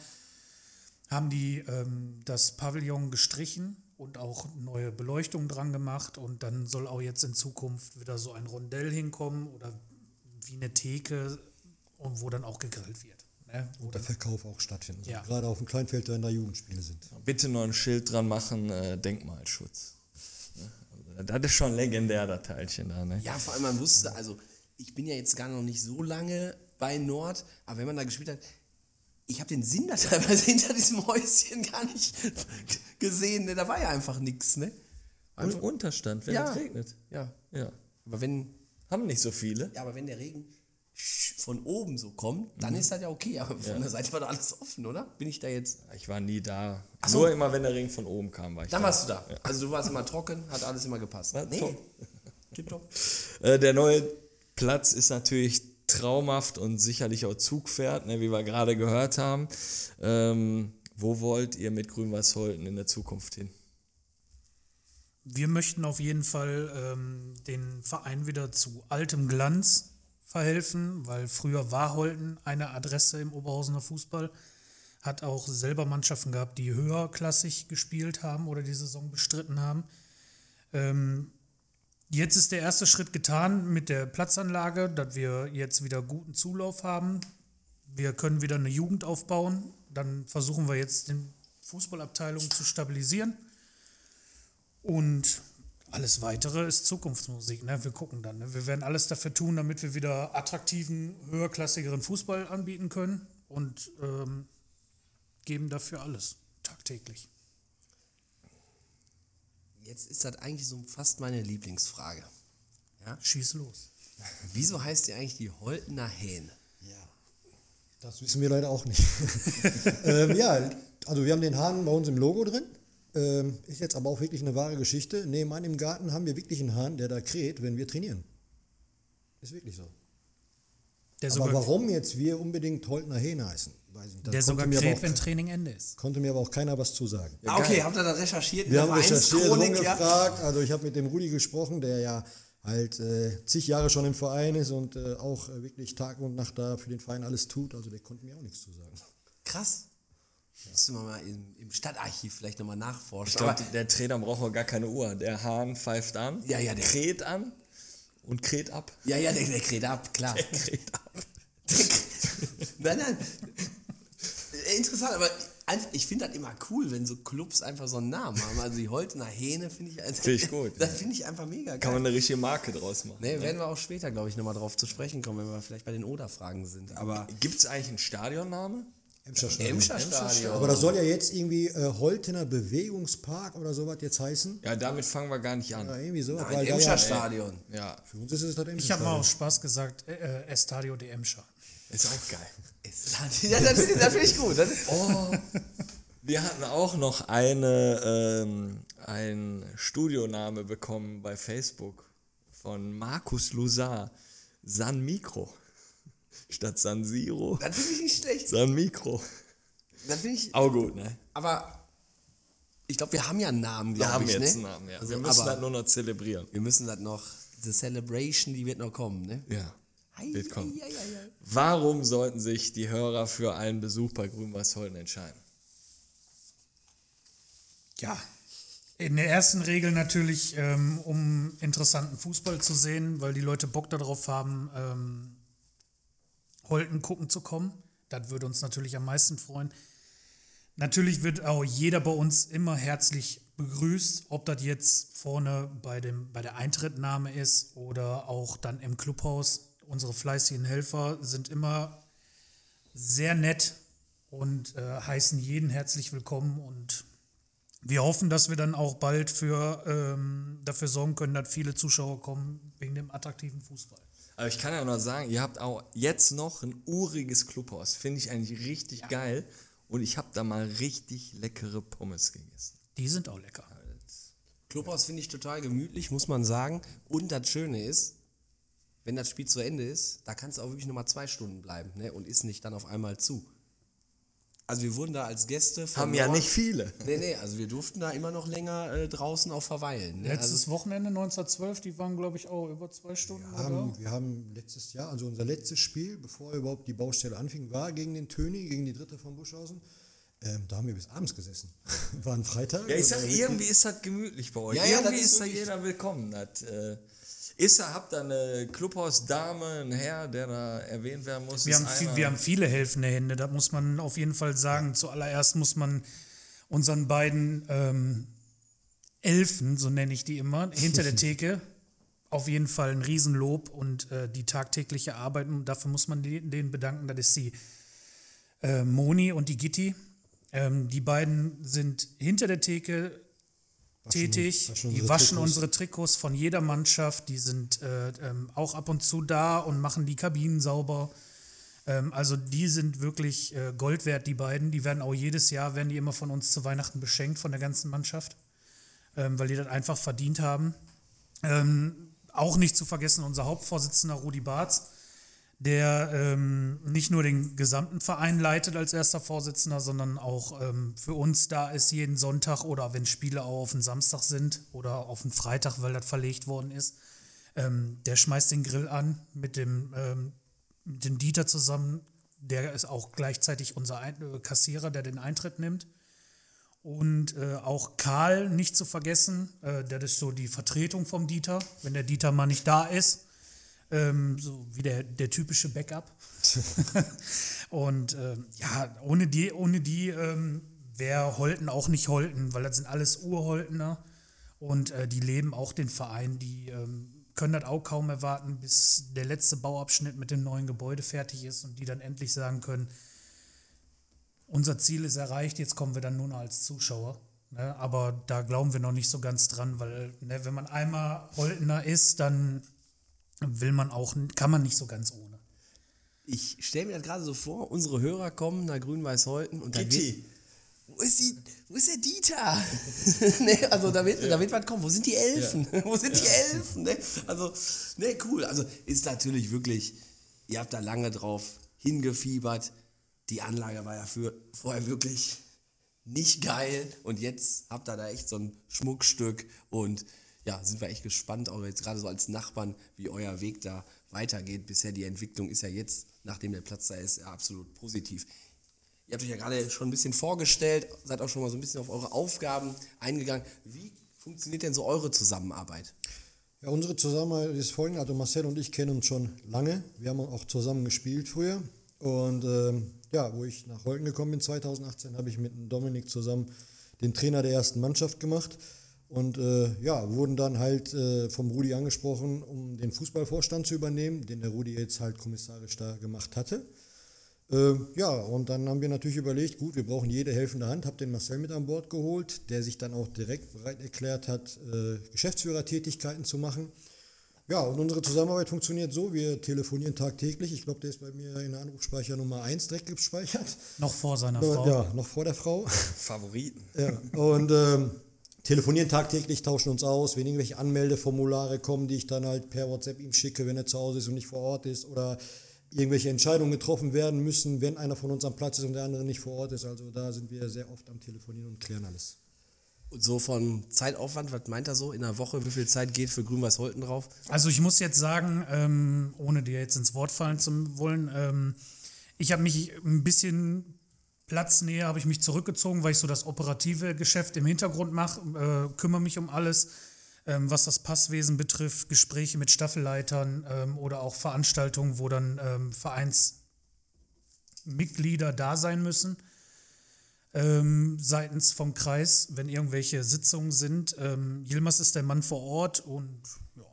haben die das Pavillon gestrichen und auch neue Beleuchtung dran gemacht. Und dann soll auch jetzt in Zukunft wieder so ein Rondell hinkommen oder wie eine Theke, wo dann auch gegrillt wird. Wo der Verkauf auch stattfindet. Ja. Gerade auf dem Kleinfeld, wenn da Jugendspiele sind. Bitte noch ein Schild dran machen, Denkmalschutz. Das ist schon legendär, das Teilchen da. Ne? Ja, vor allem man wusste, also ich bin ja jetzt gar noch nicht so lange bei Nord, aber wenn man da gespielt hat, ich habe den Sinn da teilweise hinter diesem Häuschen gar nicht gesehen. Ne? Da war ja einfach nichts. Ne? Einfach Unterstand, wenn es regnet. Ja. Aber wenn... Haben nicht so viele. Ja, aber wenn der Regen... von oben so kommt, dann ist das ja okay, aber von der Seite war doch alles offen, oder? Bin ich da jetzt? Ich war nie da. Ach so. Nur immer, wenn der Regen von oben kam, war ich dann da. Dann warst du da. Ja. Also du warst immer trocken, hat alles immer gepasst. Na, nee. Tipptopp. Der neue Platz ist natürlich traumhaft und sicherlich auch Zugpferd, ne, wie wir gerade gehört haben. Wo wollt ihr mit Grün-Weiß Holten in der Zukunft hin? Wir möchten auf jeden Fall den Verein wieder zu altem Glanz verhelfen, weil früher war Holten eine Adresse im Oberhausener Fußball, hat auch selber Mannschaften gehabt, die höherklassig gespielt haben oder die Saison bestritten haben. Jetzt ist der erste Schritt getan mit der Platzanlage, dass wir jetzt wieder guten Zulauf haben. Wir können wieder eine Jugend aufbauen, dann versuchen wir jetzt die Fußballabteilung zu stabilisieren und alles Weitere ist Zukunftsmusik, ne? Wir gucken dann. Ne? Wir werden alles dafür tun, damit wir wieder attraktiven, höherklassigeren Fußball anbieten können und geben dafür alles, tagtäglich. Jetzt ist das eigentlich so fast meine Lieblingsfrage. Ja? Schieß los. Wieso heißt die eigentlich die Holtener Hähne? Ja. Das wissen wir leider auch nicht. Ja, also wir haben den Hahn bei uns im Logo drin. Ist jetzt aber auch wirklich eine wahre Geschichte. Nebenan im Garten haben wir wirklich einen Hahn, der da kräht, wenn wir trainieren. Ist wirklich so. Aber warum jetzt wir unbedingt Holtener Hähne heißen? Weiß nicht. Der sogar kräht, wenn Training Ende ist. Konnte mir aber auch keiner was zu sagen. Ja, okay, habt ihr da recherchiert? Wir haben recherchiert, rumgefragt. Ja. Also ich habe mit dem Rudi gesprochen, der ja halt zig Jahre schon im Verein ist und auch wirklich Tag und Nacht da für den Verein alles tut. Also der konnte mir auch nichts zu sagen. Krass. Ja. Müssen wir mal im Stadtarchiv vielleicht nochmal nachforschen. Ich glaube, der Trainer braucht auch gar keine Uhr. Der Hahn pfeift an, der kräht an. Und kräht ab. Ja, der kräht ab, klar. Der kräht ab. Nein. Interessant, aber ich finde das immer cool, wenn so Clubs einfach so einen Namen haben. Also die Holtener Hähne finde ich gut. Das finde ich einfach mega geil. Kann man eine richtige Marke draus machen. Ne? Werden wir auch später, glaube ich, nochmal drauf zu sprechen kommen, wenn wir vielleicht bei den Oder-Fragen sind. Aber gibt es eigentlich einen Stadionname? Emscher Stadion. Aber das soll ja jetzt irgendwie Holtener Bewegungspark oder sowas jetzt heißen. Ja, damit fangen wir gar nicht an. Ja, irgendwie so. Nein, Emscher Stadion. Ja. Für uns ist es das Emscher Stadion. Ich habe mal aus Spaß gesagt, Estadio de Emscher. Ist auch geil. Ja, das finde ich gut. Wir hatten auch noch einen Studioname bekommen bei Facebook von Markus Lusar. San Micro. Statt San Siro. Das finde ich nicht schlecht. San Micro. Das finde ich auch gut, ne? Aber ich glaube, wir haben ja einen Namen, einen Namen, ja. Also, wir müssen das nur noch zelebrieren. Wir müssen das noch, die Celebration, die wird noch kommen, ne? Ja, wird kommen. Warum sollten sich die Hörer für einen Besuch bei Grün-Weiß Holten entscheiden? Ja, in der ersten Regel natürlich, um interessanten Fußball zu sehen, weil die Leute Bock darauf haben, Holten gucken zu kommen. Das würde uns natürlich am meisten freuen. Natürlich wird auch jeder bei uns immer herzlich begrüßt, ob das jetzt vorne bei der Eintrittnahme ist oder auch dann im Clubhaus. Unsere fleißigen Helfer sind immer sehr nett und heißen jeden herzlich willkommen. Und wir hoffen, dass wir dann auch bald dafür sorgen können, dass viele Zuschauer kommen wegen dem attraktiven Fußball. Aber ich kann ja noch sagen, ihr habt auch jetzt noch ein uriges Clubhaus. Finde ich eigentlich richtig geil. Und ich habe da mal richtig leckere Pommes gegessen. Die sind auch lecker. Clubhaus finde ich total gemütlich, muss man sagen. Und das Schöne ist, wenn das Spiel zu Ende ist, da kannst du auch wirklich nochmal 2 Stunden bleiben, ne? Und ist nicht dann auf einmal zu. Also wir wurden da als Gäste haben ja nicht viele. Nee, also wir durften da immer noch länger draußen auch verweilen. Ne? Letztes Wochenende 1912, die waren glaube ich auch über 2 Stunden. Wir haben letztes Jahr, also unser letztes Spiel, bevor überhaupt die Baustelle anfing, war gegen den Töni, gegen die Dritte von Buschhausen. Da haben wir bis abends gesessen. War ein Freitag. Ja, ich sag, irgendwie ist das gemütlich bei euch. Ja, irgendwie ist da jeder willkommen. Habt ihr eine Clubhausdame, einen Herr, der da erwähnt werden muss? Wir haben viele helfende Hände, das muss man auf jeden Fall sagen. Zuallererst muss man unseren beiden Elfen, so nenne ich die immer, hinter der Theke, auf jeden Fall ein Riesenlob und die tagtägliche Arbeit, dafür muss man denen bedanken, das ist die Moni und die Gitti. Die beiden sind hinter der Theke tätig, die waschen unsere Trikots von jeder Mannschaft, die sind auch ab und zu da und machen die Kabinen sauber, also die sind wirklich Gold wert, die beiden, die werden auch jedes Jahr, werden die immer von uns zu Weihnachten beschenkt, von der ganzen Mannschaft, weil die das einfach verdient haben. Auch nicht zu vergessen unser Hauptvorsitzender Rudi Barz, der nicht nur den gesamten Verein leitet als erster Vorsitzender, sondern auch für uns da ist jeden Sonntag oder wenn Spiele auch auf den Samstag sind oder auf den Freitag, weil das verlegt worden ist, der schmeißt den Grill an mit dem Dieter zusammen, der ist auch gleichzeitig unser Kassierer, der den Eintritt nimmt. Und auch Karl nicht zu vergessen, der ist so die Vertretung vom Dieter, wenn der Dieter mal nicht da ist. So wie der typische Backup. Und ohne die wäre Holten auch nicht Holten, weil das sind alles Urholtener und die leben auch den Verein, die können das auch kaum erwarten, bis der letzte Bauabschnitt mit dem neuen Gebäude fertig ist und die dann endlich sagen können, unser Ziel ist erreicht, jetzt kommen wir dann nur noch als Zuschauer. Ne? Aber da glauben wir noch nicht so ganz dran, weil wenn man einmal Holtener ist, dann kann man nicht so ganz ohne. Ich stelle mir das gerade so vor, unsere Hörer kommen nach Grün-Weiß Holten und dann geht, wo ist der Dieter? Nee, also da wird was kommen. Wo sind die Elfen? Ja. Wo sind die Elfen? Nee, also, nee, cool. Also ist natürlich wirklich, ihr habt da lange drauf hingefiebert. Die Anlage war ja vorher wirklich nicht geil. Und jetzt habt ihr da echt so ein Schmuckstück. Und ja, sind wir echt gespannt, auch jetzt gerade so als Nachbarn, wie euer Weg da weitergeht. Bisher die Entwicklung ist ja jetzt, nachdem der Platz da ist, ja absolut positiv. Ihr habt euch ja gerade schon ein bisschen vorgestellt, seid auch schon mal so ein bisschen auf eure Aufgaben eingegangen. Wie funktioniert denn so eure Zusammenarbeit? Ja, unsere Zusammenarbeit ist folgende. Also Marcel und ich kennen uns schon lange. Wir haben auch zusammen gespielt früher. Und wo ich nach Holten gekommen bin 2018, habe ich mit Dominik zusammen den Trainer der ersten Mannschaft gemacht. Und wurden dann halt vom Rudi angesprochen, um den Fußballvorstand zu übernehmen, den der Rudi jetzt halt kommissarisch da gemacht hatte. Und dann haben wir natürlich überlegt, gut, wir brauchen jede helfende Hand, habe den Marcel mit an Bord geholt, der sich dann auch direkt bereit erklärt hat, Geschäftsführertätigkeiten zu machen. Ja, und unsere Zusammenarbeit funktioniert so, wir telefonieren tagtäglich. Ich glaube, der ist bei mir in der Anrufspeicher Nummer 1 direkt gespeichert. Noch vor seiner Frau. Ja, noch vor der Frau. Favoriten. Ja, und telefonieren tagtäglich, tauschen uns aus, wenn irgendwelche Anmeldeformulare kommen, die ich dann halt per WhatsApp ihm schicke, wenn er zu Hause ist und nicht vor Ort ist, oder irgendwelche Entscheidungen getroffen werden müssen, wenn einer von uns am Platz ist und der andere nicht vor Ort ist. Also da sind wir sehr oft am Telefonieren und klären alles. Und so von Zeitaufwand, was meint er so in der Woche? Wie viel Zeit geht für Grün-Weiß Holten drauf? Also ich muss jetzt sagen, ohne dir jetzt ins Wort fallen zu wollen, ich habe mich ein bisschen platznäher, habe ich mich zurückgezogen, weil ich so das operative Geschäft im Hintergrund mache, kümmere mich um alles, was das Passwesen betrifft, Gespräche mit Staffelleitern oder auch Veranstaltungen, wo dann Vereinsmitglieder da sein müssen, seitens vom Kreis, wenn irgendwelche Sitzungen sind. Yilmaz ist der Mann vor Ort und ja.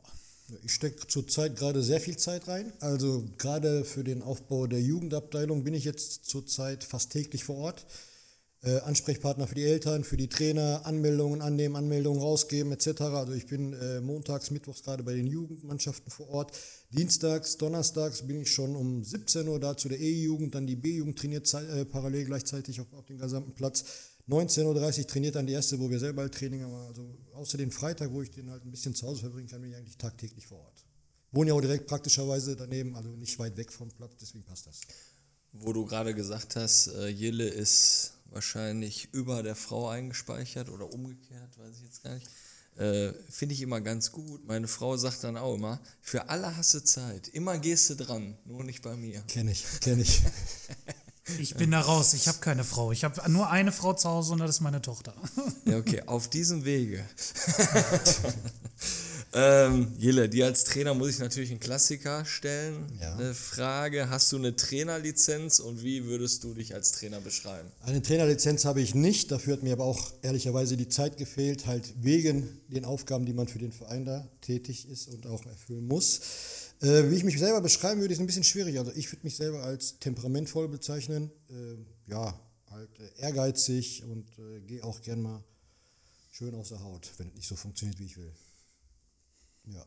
Ich stecke zurzeit gerade sehr viel Zeit rein, also gerade für den Aufbau der Jugendabteilung bin ich jetzt zurzeit fast täglich vor Ort. Ansprechpartner für die Eltern, für die Trainer, Anmeldungen annehmen, Anmeldungen rausgeben etc. Also ich bin montags, mittwochs gerade bei den Jugendmannschaften vor Ort. Dienstags, donnerstags bin ich schon um 17 Uhr da zu der E-Jugend, dann die B-Jugend trainiert parallel gleichzeitig auf dem gesamten Platz. 19.30 Uhr trainiert dann die erste, wo wir selber halt Training haben. Also außer den Freitag, wo ich den halt ein bisschen zu Hause verbringen kann, bin ich eigentlich tagtäglich vor Ort. Wohne ja auch direkt praktischerweise daneben, also nicht weit weg vom Platz, deswegen passt das. Wo du gerade gesagt hast, Jille ist wahrscheinlich über der Frau eingespeichert oder umgekehrt, weiß ich jetzt gar nicht. Finde ich immer ganz gut. Meine Frau sagt dann auch immer, für alle hast du Zeit. Immer gehst du dran, nur nicht bei mir. Kenn ich. Ich bin da raus, ich habe keine Frau. Ich habe nur eine Frau zu Hause und das ist meine Tochter. Ja, okay, auf diesem Wege. Jille, dir als Trainer muss ich natürlich einen Klassiker stellen. Ja. Eine Frage, hast du eine Trainerlizenz und wie würdest du dich als Trainer beschreiben? Eine Trainerlizenz habe ich nicht, dafür hat mir aber auch ehrlicherweise die Zeit gefehlt, halt wegen den Aufgaben, die man für den Verein da tätig ist und auch erfüllen muss. Wie ich mich selber beschreiben würde, ist ein bisschen schwierig. Also ich würde mich selber als temperamentvoll bezeichnen, ehrgeizig und gehe auch gern mal schön aus der Haut, wenn es nicht so funktioniert, wie ich will. Ja.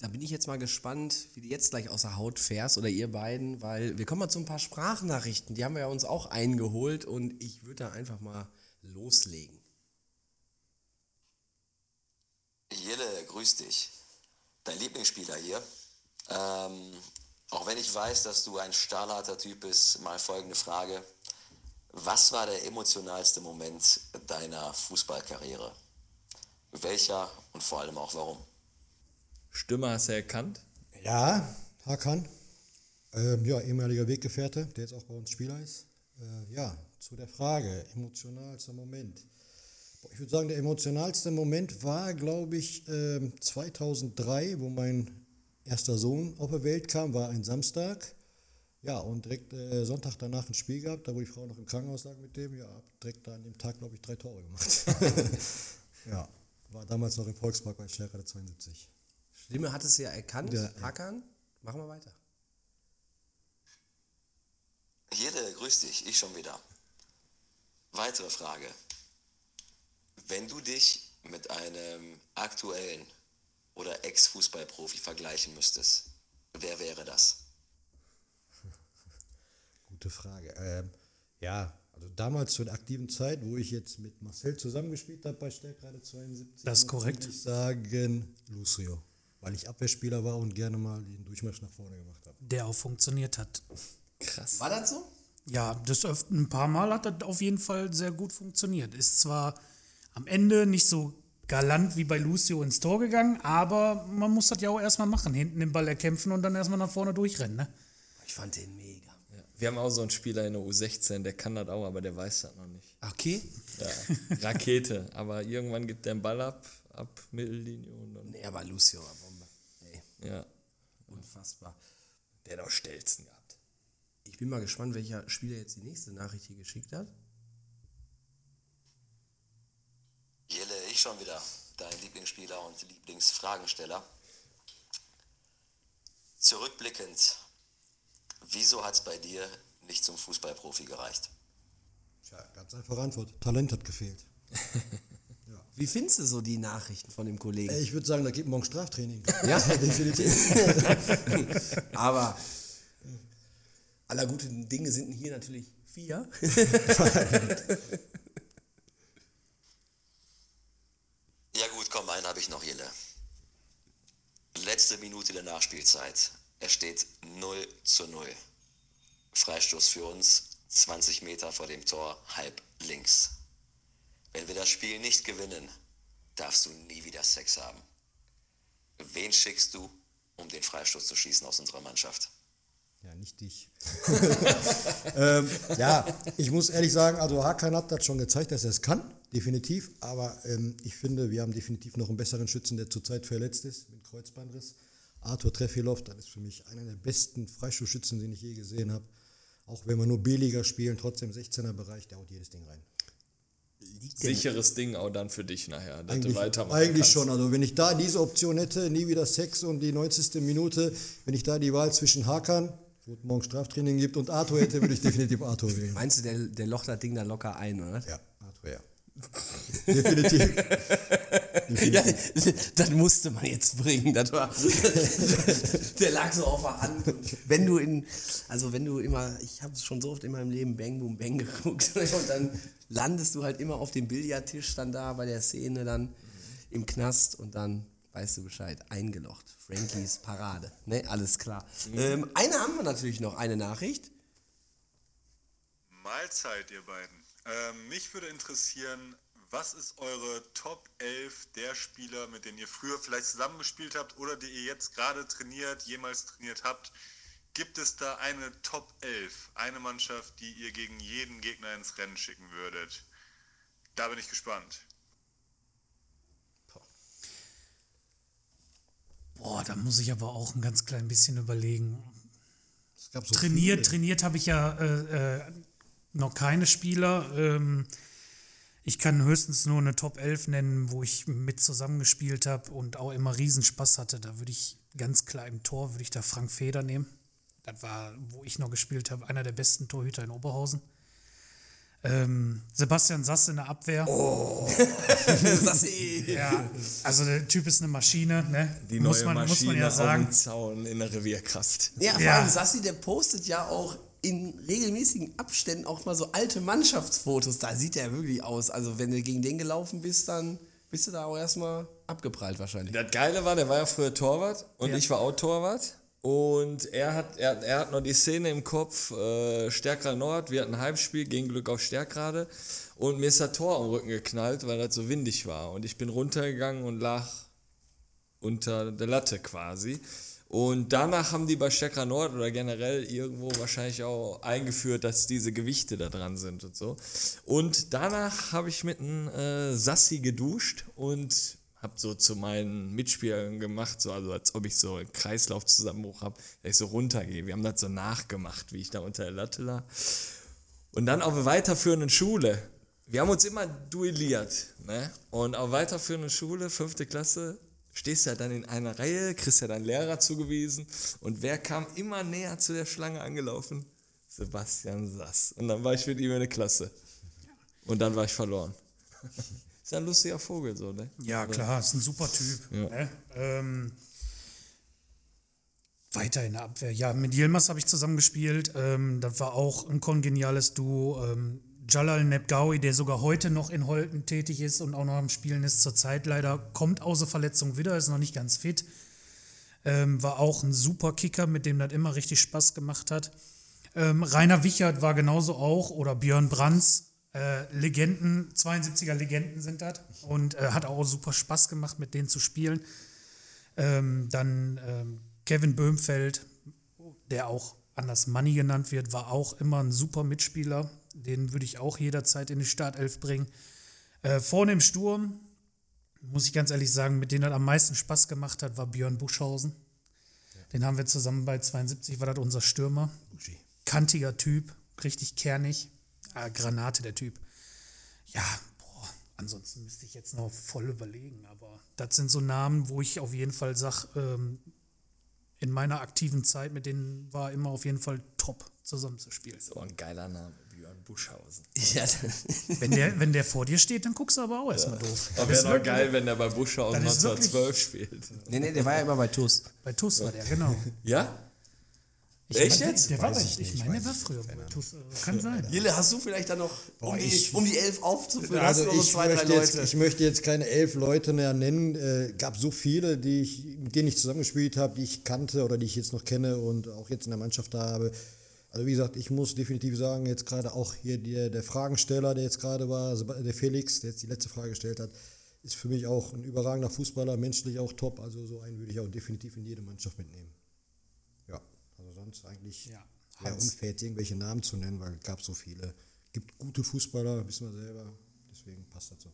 Da bin ich jetzt mal gespannt, wie du jetzt gleich aus der Haut fährst oder ihr beiden, weil wir kommen mal zu ein paar Sprachnachrichten, die haben wir ja uns auch eingeholt und ich würde da einfach mal loslegen. Jelle, grüß dich. Dein Lieblingsspieler hier. Auch wenn ich weiß, dass du ein stahlharter Typ bist, mal folgende Frage. Was war der emotionalste Moment deiner Fußballkarriere? Welcher und vor allem auch warum? Stimme hast du erkannt? Ja, Hakan. Ehemaliger Weggefährte, der jetzt auch bei uns Spieler ist. Zu der Frage, emotionalster Moment. Ich würde sagen, der emotionalste Moment war, glaube ich, 2003, wo mein erster Sohn auf die Welt kam, war ein Samstag. Ja, und direkt Sonntag danach ein Spiel gehabt, da wo die Frau noch im Krankenhaus lag mit dem. Ja, direkt da an dem Tag, glaube ich, 3 Tore gemacht. Ja, war damals noch im Volkspark bei Sterkrade 72. Stimme hat es ja erkannt. Ja, Hakan, machen wir weiter. Jede, grüß dich, ich schon wieder. Weitere Frage. Wenn du dich mit einem aktuellen oder Ex-Fußballprofi vergleichen müsstest, wer wäre das? gute Frage. Ja, also damals zur aktiven Zeit, wo ich jetzt mit Marcel zusammengespielt habe bei Sterkrade 72. Das ist korrekt. Würde ich sagen Lucio, weil ich Abwehrspieler war und gerne mal den Durchmarsch nach vorne gemacht habe. Der auch funktioniert hat. Krass. War das so? Ja, das ein paar Mal hat das auf jeden Fall sehr gut funktioniert. Ist zwar am Ende nicht so galant wie bei Lucio ins Tor gegangen, aber man muss das ja auch erstmal machen. Hinten den Ball erkämpfen und dann erstmal nach vorne durchrennen. Ne? Ich fand den mega. Ja. Wir haben auch so einen Spieler in der U16, der kann das auch, aber der weiß das noch nicht. Okay. Ja, Rakete. Aber irgendwann gibt der einen Ball ab Mittellinie. Und dann nee, aber Lucio war Bombe. Nee. Ja. Unfassbar. Der hat auch Stelzen gehabt. Ich bin mal gespannt, welcher Spieler jetzt die nächste Nachricht hier geschickt hat. Jelle, ich schon wieder. Dein Lieblingsspieler und Lieblingsfragensteller. Zurückblickend, wieso hat es bei dir nicht zum Fußballprofi gereicht? Tja, ganz einfache Antwort. Talent hat gefehlt. Ja. Wie findest du so die Nachrichten von dem Kollegen? Ich würde sagen, da geht morgen Straftraining. Ja, definitiv. Aber... aller guten Dinge sind hier natürlich 4. Ja gut, komm, einen habe ich noch, Jelle. Letzte Minute der Nachspielzeit. Es steht 0:0. Freistoß für uns, 20 Meter vor dem Tor, halb links. Wenn wir das Spiel nicht gewinnen, darfst du nie wieder Sex haben. Wen schickst du, um den Freistoß zu schießen aus unserer Mannschaft? Ja, nicht dich. Ja, ich muss ehrlich sagen, also Hakan hat das schon gezeigt, dass er es kann, definitiv. Aber ich finde, wir haben definitiv noch einen besseren Schützen, der zurzeit verletzt ist, mit Kreuzbandriss. Arthur Trefilov, das ist für mich einer der besten Freistoßschützen, den ich je gesehen habe. Auch wenn wir nur B-Liga spielen, trotzdem 16er-Bereich, der haut jedes Ding rein. Sicheres Ding auch dann für dich nachher, dass du weitermachen kannst. Eigentlich schon, also wenn ich da diese Option hätte, nie wieder Sex und die 90. Minute, wenn ich da die Wahl zwischen Hakan, wo es morgen Straftraining gibt, und Arthur hätte, würde ich definitiv Arthur wählen. Meinst du, der locht das Ding da locker ein, oder? Ja, Arthur, ja. Definitiv. Ja, das musste man jetzt bringen. Das war, der lag so auf der Hand. Wenn du immer, ich habe es schon so oft in meinem Leben Bang, Boom, Bang geguckt, und dann landest du halt immer auf dem Billardtisch dann da bei der Szene dann im Knast und dann weißt du Bescheid, eingelocht. Frankies Parade. Ne, alles klar. Eine haben wir natürlich noch, eine Nachricht. Mahlzeit, ihr beiden. Mich würde interessieren, was ist eure Top 11 der Spieler, mit denen ihr früher vielleicht zusammengespielt habt oder die ihr jetzt gerade trainiert, jemals trainiert habt? Gibt es da eine Top 11, eine Mannschaft, die ihr gegen jeden Gegner ins Rennen schicken würdet? Da bin ich gespannt. Boah, da muss ich aber auch ein ganz klein bisschen überlegen. Es gab so trainiert habe ich ja noch keine Spieler. Ich kann höchstens nur eine Top 11 nennen, wo ich mit zusammengespielt habe und auch immer Riesenspaß hatte. Da würde ich ganz klar im Tor, würde ich da Frank Feder nehmen. Das war, wo ich noch gespielt habe, einer der besten Torhüter in Oberhausen. Sebastian Sassi in der Abwehr. Oh, Sassi! Ja, also der Typ ist eine Maschine, ne? Die neue Maschine muss man ja sagen. Auf dem Zaun in der Revierkraft. Ja, vor allem Sassi, der postet ja auch in regelmäßigen Abständen auch mal so alte Mannschaftsfotos. Da sieht er wirklich aus. Also wenn du gegen den gelaufen bist, dann bist du da auch erstmal abgeprallt wahrscheinlich. Das Geile war, der war ja früher Torwart und ich war auch Torwart. Und er hat noch die Szene im Kopf, Sterkrade Nord, wir hatten ein Heimspiel gegen Glück auf Sterkrade und mir ist das Tor am Rücken geknallt, weil das so windig war und ich bin runtergegangen und lag unter der Latte quasi und danach haben die bei Sterkrade Nord oder generell irgendwo wahrscheinlich auch eingeführt, dass diese Gewichte da dran sind und so und danach habe ich mit einem Sassi geduscht und hab so zu meinen Mitspielern gemacht, so, also als ob ich so einen Kreislaufzusammenbruch habe, dass ich so runtergehe. Wir haben das so nachgemacht, wie ich da unter der Latte lag. Und dann auf der weiterführenden Schule. Wir haben uns immer duelliert, ne? Und auf weiterführenden Schule, 5. Klasse, stehst ja dann in einer Reihe, kriegst ja deinen Lehrer zugewiesen. Und wer kam immer näher zu der Schlange angelaufen? Sebastian Sass. Und dann war ich mit ihm in der Klasse. Und dann war ich verloren. Ist ein lustiger Vogel, so, ne? Ja, klar, ist ein super Typ. Ja. Ne? Weiter in der Abwehr. Ja, mit Yilmaz habe ich zusammengespielt. Das war auch ein kongeniales Duo. Jalal Nebgawi, der sogar heute noch in Holten tätig ist und auch noch am Spielen ist zurzeit leider, kommt außer Verletzung wieder, ist noch nicht ganz fit. War auch ein super Kicker, mit dem das immer richtig Spaß gemacht hat. Rainer Wichert war genauso auch, oder Björn Brands. Legenden, 72er-Legenden sind das. Und hat auch super Spaß gemacht, mit denen zu spielen. Kevin Böhmfeld, der auch anders Manni genannt wird, war auch immer ein super Mitspieler. Den würde ich auch jederzeit in die Startelf bringen. Vorne im Sturm, muss ich ganz ehrlich sagen, mit denen das am meisten Spaß gemacht hat, war Björn Buschhausen. Ja. Den haben wir zusammen bei 72, war das unser Stürmer. Buschi. Kantiger Typ, richtig kernig. Granate, der Typ. Ja, boah, ansonsten müsste ich jetzt noch voll überlegen. Aber das sind so Namen, wo ich auf jeden Fall sage, in meiner aktiven Zeit, mit denen war immer auf jeden Fall top zusammenzuspielen. So ein geiler Name, Björn Buschhausen. Ja. Wenn der vor dir steht, dann guckst du aber auch erstmal doof. Aber wäre doch geil, wenn der bei Buschhausen 1912 spielt. Nee, der war ja immer bei Tuss. Bei Tuss war der, genau. Ja? Echt jetzt? Der war richtig. Ich meine, der war früher bei Tuss. Kann sein. Jille, hast du vielleicht da noch, um die 11 aufzufüllen, also hast du noch 2, 3 Leute? Ich möchte jetzt keine 11 Leute mehr nennen. Gab so viele, mit denen ich zusammengespielt habe, die ich kannte oder die ich jetzt noch kenne und auch jetzt in der Mannschaft da habe. Also wie gesagt, ich muss definitiv sagen, jetzt gerade auch hier der Fragensteller, der jetzt gerade war, also der Felix, der jetzt die letzte Frage gestellt hat, ist für mich auch ein überragender Fußballer, menschlich auch top. Also so einen würde ich auch definitiv in jede Mannschaft mitnehmen. Ja, also sonst eigentlich sehr unfähig, irgendwelche Namen zu nennen, weil es gab so viele. Gibt gute Fußballer, wissen wir selber, deswegen passt das so.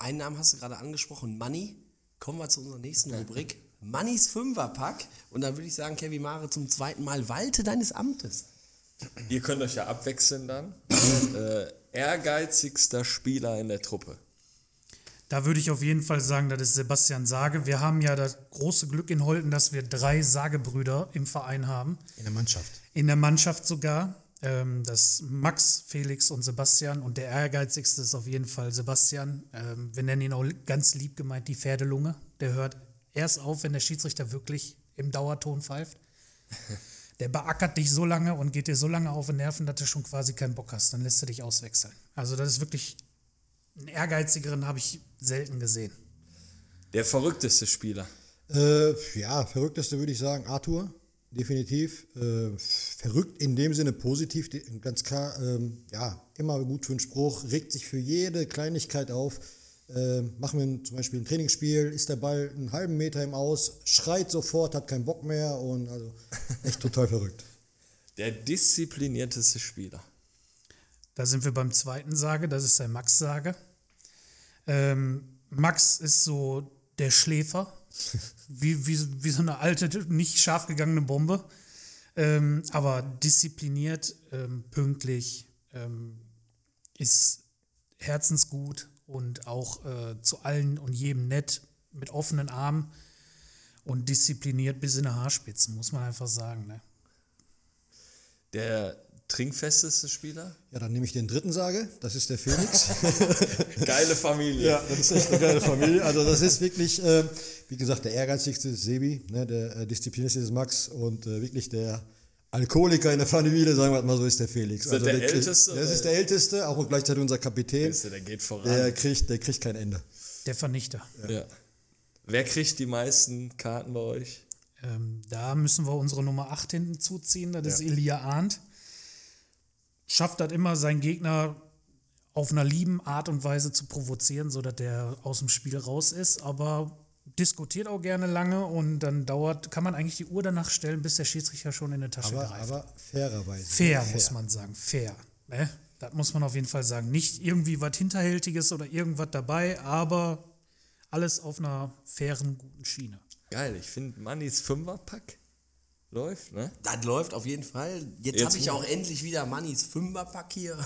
Einen Namen hast du gerade angesprochen, Manni. Kommen wir zu unserer nächsten Rubrik. Mannis Fünferpack. Und dann würde ich sagen, Kevin Mare, zum zweiten Mal walte deines Amtes. Ihr könnt euch ja abwechseln dann. Ehrgeizigster Spieler in der Truppe. Da würde ich auf jeden Fall sagen, das ist Sebastian Sage. Wir haben ja das große Glück in Holten, dass wir 3 Sage-Brüder im Verein haben. In der Mannschaft. In der Mannschaft sogar. Das Max, Felix und Sebastian. Und der Ehrgeizigste ist auf jeden Fall Sebastian. Wir nennen ihn auch ganz lieb gemeint die Pferdelunge. Der hört erst auf, wenn der Schiedsrichter wirklich im Dauerton pfeift. Der beackert dich so lange und geht dir so lange auf den Nerven, dass du schon quasi keinen Bock hast. Dann lässt er dich auswechseln. Also das ist wirklich, einen ehrgeizigeren habe ich selten gesehen. Der verrückteste Spieler? Verrückteste würde ich sagen Arthur, definitiv. Verrückt in dem Sinne positiv, ganz klar. Immer gut für einen Spruch, regt sich für jede Kleinigkeit auf. Machen wir zum Beispiel ein Trainingsspiel, ist der Ball einen halben Meter im Aus, schreit sofort, hat keinen Bock mehr und also echt total verrückt. Der disziplinierteste Spieler. Da sind wir beim zweiten Sage, das ist der Max Sage. Max ist so der Schläfer, wie so eine alte, nicht scharf gegangene Bombe, aber diszipliniert, pünktlich, ist herzensgut. Und auch zu allen und jedem nett, mit offenen Armen und diszipliniert bis in die Haarspitzen, muss man einfach sagen. Ne? Der trinkfesteste Spieler? Ja, dann nehme ich den dritten Sage, das ist der Felix. Geile Familie. Ja, das ist echt eine geile Familie. Also das ist wirklich, wie gesagt, der ehrgeizigste ist Sebi, ne, der disziplinierteste ist Max und wirklich der Alkoholiker in der Familie, sagen wir mal so, ist der Felix. Ist also der Älteste? Das ist der Älteste, auch gleichzeitig unser Kapitän. Der geht voran. Der kriegt kein Ende. Der Vernichter. Ja. Wer kriegt die meisten Karten bei euch? Da müssen wir unsere Nummer 8 hinten zuziehen, das ist Elia Arndt. Schafft das immer, seinen Gegner auf einer lieben Art und Weise zu provozieren, sodass der aus dem Spiel raus ist, aber diskutiert auch gerne lange und dann kann man eigentlich die Uhr danach stellen, bis der Schiedsrichter schon in der Tasche greift. Aber fairerweise. Fair muss man sagen, fair. Ne? Das muss man auf jeden Fall sagen. Nicht irgendwie was Hinterhältiges oder irgendwas dabei, aber alles auf einer fairen, guten Schiene. Geil, ich finde Mannis Fünferpack läuft, ne? Das läuft auf jeden Fall. Jetzt habe ich auch endlich wieder Mannis Fünferpack hier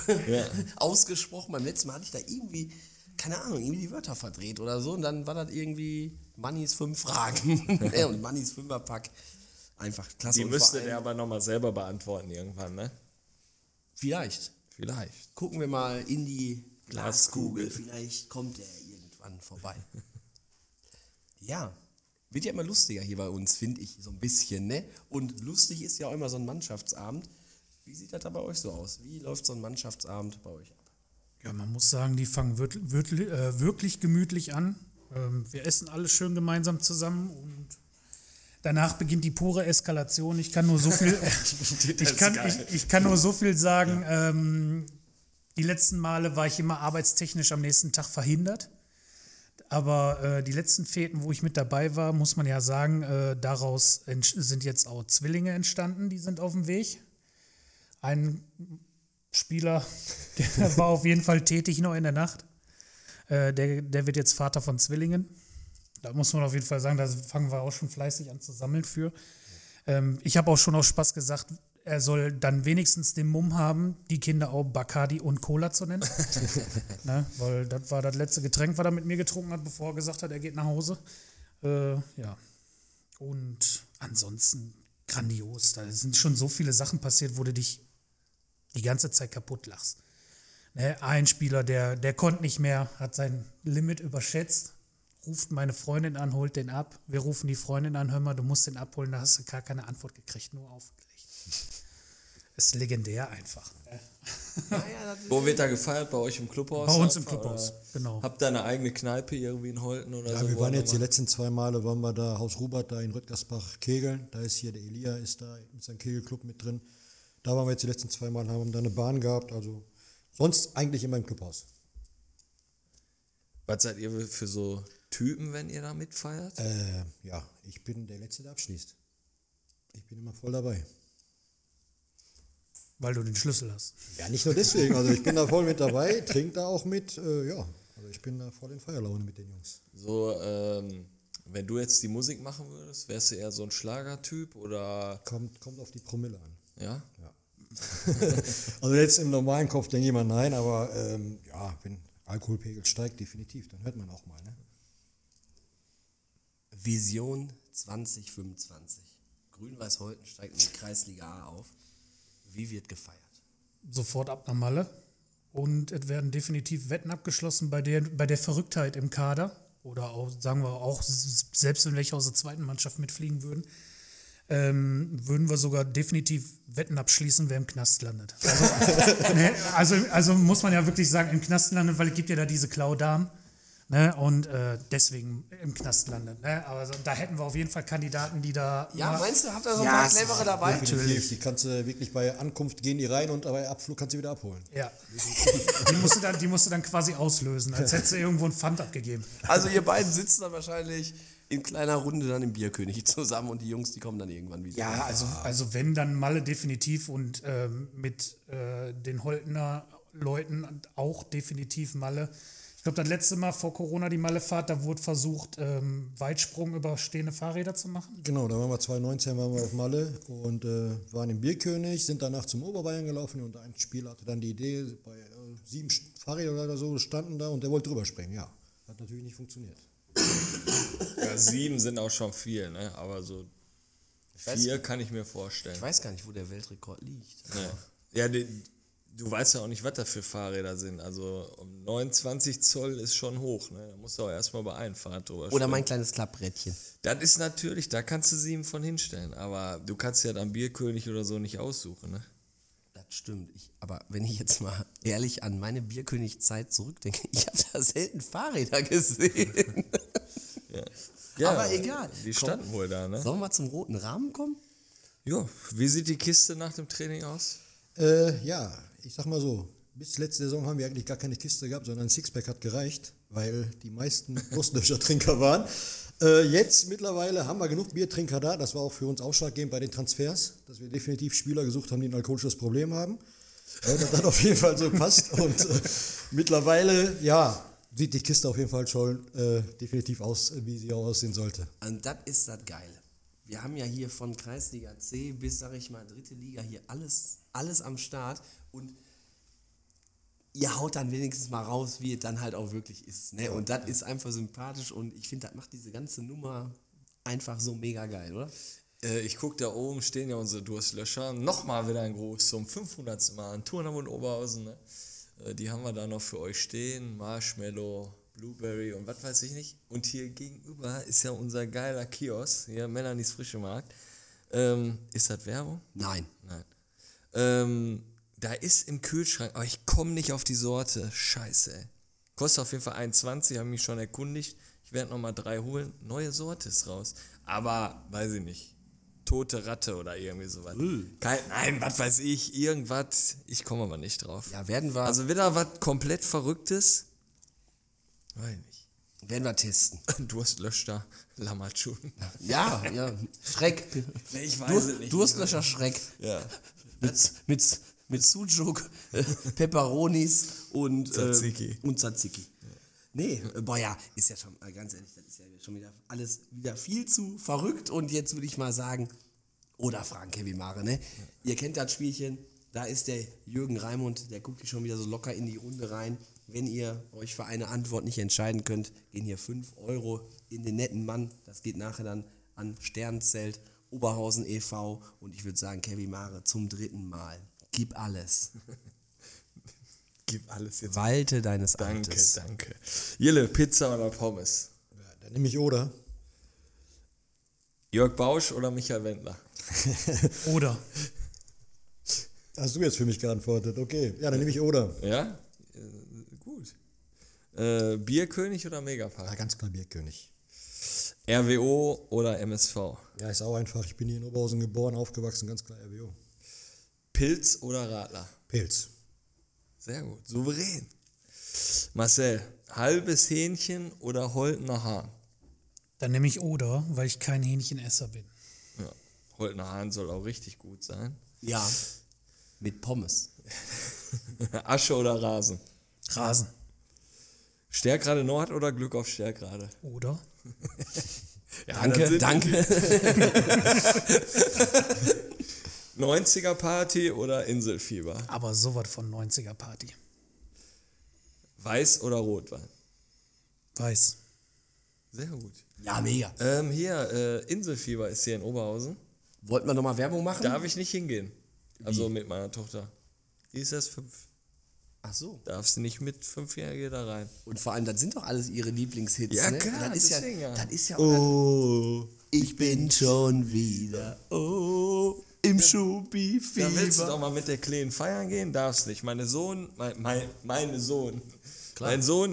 ausgesprochen. Beim letzten Mal hatte ich da irgendwie, keine Ahnung, irgendwie die Wörter verdreht oder so und dann war das irgendwie Mannis 5 Fragen und Mannis 5er-Pack. Einfach klasse. Die müsste der aber nochmal selber beantworten irgendwann, ne? Vielleicht. Gucken wir mal in die Glaskugel. Vielleicht kommt der irgendwann vorbei. Ja, Wird ja immer lustiger hier bei uns, finde ich, so ein bisschen, ne? Und lustig ist ja auch immer so ein Mannschaftsabend. Wie sieht das da bei euch so aus? Wie läuft so ein Mannschaftsabend bei euch ab? Ja, man muss sagen, die fangen wirklich gemütlich an. Wir essen alle schön gemeinsam zusammen und danach beginnt die pure Eskalation. Ich kann nur so viel, ich kann nur so viel sagen, ja. Die letzten Male war ich immer arbeitstechnisch am nächsten Tag verhindert. Aber die letzten Fäden, wo ich mit dabei war, muss man ja sagen, daraus sind jetzt auch Zwillinge entstanden, die sind auf dem Weg. Ein Spieler, der war auf jeden Fall tätig noch in der Nacht. Der wird jetzt Vater von Zwillingen. Da muss man auf jeden Fall sagen, da fangen wir auch schon fleißig an zu sammeln für. Ich habe auch schon aus Spaß gesagt, er soll dann wenigstens den Mumm haben, die Kinder auch Bacardi und Cola zu nennen. Ne? Weil das war das letzte Getränk, was er mit mir getrunken hat, bevor er gesagt hat, er geht nach Hause. Ja. Und ansonsten grandios. Da sind schon so viele Sachen passiert, wo du dich die ganze Zeit kaputt lachst. Ne? Ein Spieler, der konnte nicht mehr, hat sein Limit überschätzt, ruft meine Freundin an, holt den ab. Wir rufen die Freundin an, hör mal, du musst den abholen. Da hast du gar keine Antwort gekriegt, nur aufgelegt. Ist legendär einfach. Ja, ja, wo wird da gefeiert? Bei euch im Clubhaus? Bei uns im Clubhaus, genau. Habt ihr eine eigene Kneipe irgendwie in Holten oder ja, so? Ja, wir waren jetzt die letzten zwei Male, waren wir da, Haus Rubert da in Röttgersbach kegeln. Da ist hier der Elia, ist da mit seinem Kegelclub mit drin. Da waren wir jetzt die letzten zwei Mal, haben da eine Bahn gehabt. Also sonst eigentlich immer im Clubhaus. Was seid ihr für so Typen, wenn ihr da mitfeiert? Ja, ich bin der Letzte, der abschließt. Ich bin immer voll dabei. Weil du den Schlüssel hast. Ja, nicht nur deswegen. Also ich bin da voll mit dabei, trinke da auch mit. Ja, also ich bin da voll in Feierlaune mit den Jungs. So, wenn du jetzt die Musik machen würdest, wärst du eher so ein Schlagertyp oder? Kommt auf die Promille an. Ja? Ja. Also jetzt im normalen Kopf denke ich mal nein, aber ja, wenn Alkoholpegel steigt, definitiv, dann hört man auch mal. Ne? Vision 2025. Grün-Weiß Holten steigt in die Kreisliga A auf. Wie wird gefeiert? Sofort ab nach Malle. Und es werden definitiv Wetten abgeschlossen bei der Verrücktheit im Kader. Oder auch, sagen wir auch, selbst wenn welche aus der zweiten Mannschaft mitfliegen würden, würden wir sogar definitiv Wetten abschließen, wer im Knast landet. Also, ne, also muss man ja wirklich sagen, im Knast landet, weil es gibt ja da diese Klaudamen. Ne, und deswegen im Knast landet. Ne? Aber so, da hätten wir auf jeden Fall Kandidaten, die da... Ja, meinst du, habt ihr so ein paar clevere dabei? Natürlich. Die kannst du wirklich bei Ankunft gehen die rein und bei Abflug kannst du wieder abholen. Ja. Die musst du dann quasi auslösen, als hättest du irgendwo einen Pfand abgegeben. Also ihr beiden sitzen dann wahrscheinlich in kleiner Runde dann im Bierkönig zusammen und die Jungs, die kommen dann irgendwann wieder. Ja, also wenn, dann Malle definitiv und mit den Holtener Leuten auch definitiv Malle. Ich glaube, das letzte Mal vor Corona, die Mallefahrt, da wurde versucht, Weitsprung über stehende Fahrräder zu machen. Genau, da waren wir 2019 auf Malle und waren im Bierkönig, sind danach zum Oberbayern gelaufen und ein Spieler hatte dann die Idee, bei 7 Fahrräder oder so standen da und der wollte drüber springen, ja. Hat natürlich nicht funktioniert. Ja, 7 sind auch schon viel, ne? Aber so 4 kann ich mir vorstellen. Ich weiß gar nicht, wo der Weltrekord liegt. Nee. Ja, du weißt ja auch nicht, was da für Fahrräder sind. Also um 29 Zoll ist schon hoch. Ne? Da musst du auch erstmal bei einem Fahrrad drüber stehen. Oder mein kleines Klapprädchen. Das ist natürlich, da kannst du 7 von hinstellen. Aber du kannst ja dann Bierkönig oder so nicht aussuchen. Ne? Das stimmt. Aber wenn ich jetzt mal ehrlich an meine Bierkönig-Zeit zurückdenke, ich habe da selten Fahrräder gesehen. Ja. Ja, aber egal. Die standen wohl da. Ne? Sollen wir mal zum roten Rahmen kommen? Ja. Wie sieht die Kiste nach dem Training aus? Ja. Ich sag mal so, bis letzte Saison haben wir eigentlich gar keine Kiste gehabt, sondern ein Sixpack hat gereicht, weil die meisten Ostdeutscher Trinker waren. Jetzt mittlerweile haben wir genug Biertrinker da, das war auch für uns ausschlaggebend bei den Transfers, dass wir definitiv Spieler gesucht haben, die ein alkoholisches Problem haben. Das hat auf jeden Fall so passt und mittlerweile, ja, sieht die Kiste auf jeden Fall schon definitiv aus, wie sie auch aussehen sollte. Und das ist das Geile. Wir haben ja hier von Kreisliga C bis, sag ich mal, dritte Liga hier alles am Start. Und ihr haut dann wenigstens mal raus, wie es dann halt auch wirklich ist. Ne? Und das ist einfach sympathisch und ich finde, das macht diese ganze Nummer einfach so mega geil, oder? Ich gucke da oben, stehen ja unsere Durstlöscher. Nochmal wieder ein Gruß zum 500. Mal an Turnham und Oberhausen. Ne? Die haben wir da noch für euch stehen. Marshmallow, Blueberry und was weiß ich nicht. Und hier gegenüber ist ja unser geiler Kiosk, hier Melanies Frische Markt. Ist das Werbung? Nein. Da ist im Kühlschrank, aber ich komme nicht auf die Sorte. Scheiße, ey. Kostet auf jeden Fall 1,20, habe mich schon erkundigt. Ich werde nochmal 3 holen. Neue Sorte ist raus. Aber, weiß ich nicht, tote Ratte oder irgendwie sowas. Nein, was weiß ich, irgendwas. Ich komme aber nicht drauf. Ja, werden wir... Also wieder was komplett Verrücktes. Weiß nicht. Werden wir testen. Durstlöscher Lamatschun. Ja. Schreck. Ich weiß es nicht. Durstlöscher Schreck. Ja. Mit Sujuk, Peperonis und Tzatziki. Ja. Nee, ist ja schon, ganz ehrlich, das ist ja schon wieder alles wieder viel zu verrückt. Und jetzt würde ich mal sagen, oder fragen Kevin Mare, ne? Ja. Ihr kennt das Spielchen, da ist der Jürgen Raimund, der guckt hier schon wieder so locker in die Runde rein. Wenn ihr euch für eine Antwort nicht entscheiden könnt, gehen hier 5 Euro in den netten Mann. Das geht nachher dann an Sternzelt, Oberhausen e.V. Und ich würde sagen, Kevin Mare zum 3. Mal. Gib alles. Gib alles jetzt. Walte deines Amtes. Danke. Jille, Pizza oder Pommes? Ja, dann nehme ich oder. Jörg Bausch oder Michael Wendler? Oder. Hast du jetzt für mich geantwortet? Okay. Ja, dann nehme ich oder. Ja? Gut. Bierkönig oder Megapark? Ja, ganz klar Bierkönig. RWO oder MSV? Ja, ist auch einfach. Ich bin hier in Oberhausen geboren, aufgewachsen, ganz klar RWO. Pilz oder Radler? Pilz. Sehr gut, souverän. Marcel, halbes Hähnchen oder Holtener Hahn? Dann nehme ich oder, weil ich kein Hähnchenesser bin. Ja, Holtener Hahn soll auch richtig gut sein. Ja, mit Pommes. Asche oder Rasen? Rasen. Sterkrade Nord oder Glück auf Sterkrade? Oder. Ja, danke. 90er-Party oder Inselfieber? Aber sowas von 90er-Party. Weiß oder Rotwein? Weiß. Sehr gut. Ja, mega. Inselfieber ist hier in Oberhausen. Wollten wir nochmal Werbung machen? Darf ich nicht hingehen. Also mit meiner Tochter. Die ist erst 5. Ach so. Darfst du nicht mit 5-Jährigen da rein. Und vor allem, das sind doch alles ihre Lieblingshits. Ja, ne? Klar. Das ist ja oh, ich bin schon wieder. Oh. Im Schubi-Fieber. Dann willst du doch mal mit der Kleen feiern gehen? Darfst nicht. Mein Sohn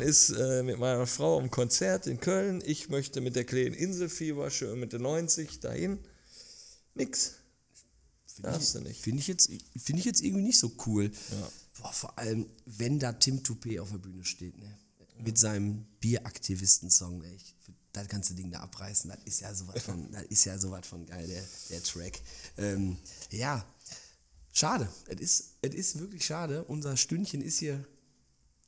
ist mit meiner Frau im Konzert in Köln. Ich möchte mit der Kleen Inselfieber, schön mit der 90 dahin. Nix. Darfst du nicht. Finde ich jetzt irgendwie nicht so cool. Ja. Boah, vor allem, wenn da Tim Toupet auf der Bühne steht, ne? Mit seinem Bieraktivisten-Song, ne? Das ganze Ding da abreißen, das ist ja sowas von geil, der Track. Ja, schade. Es ist wirklich schade. Unser Stündchen ist hier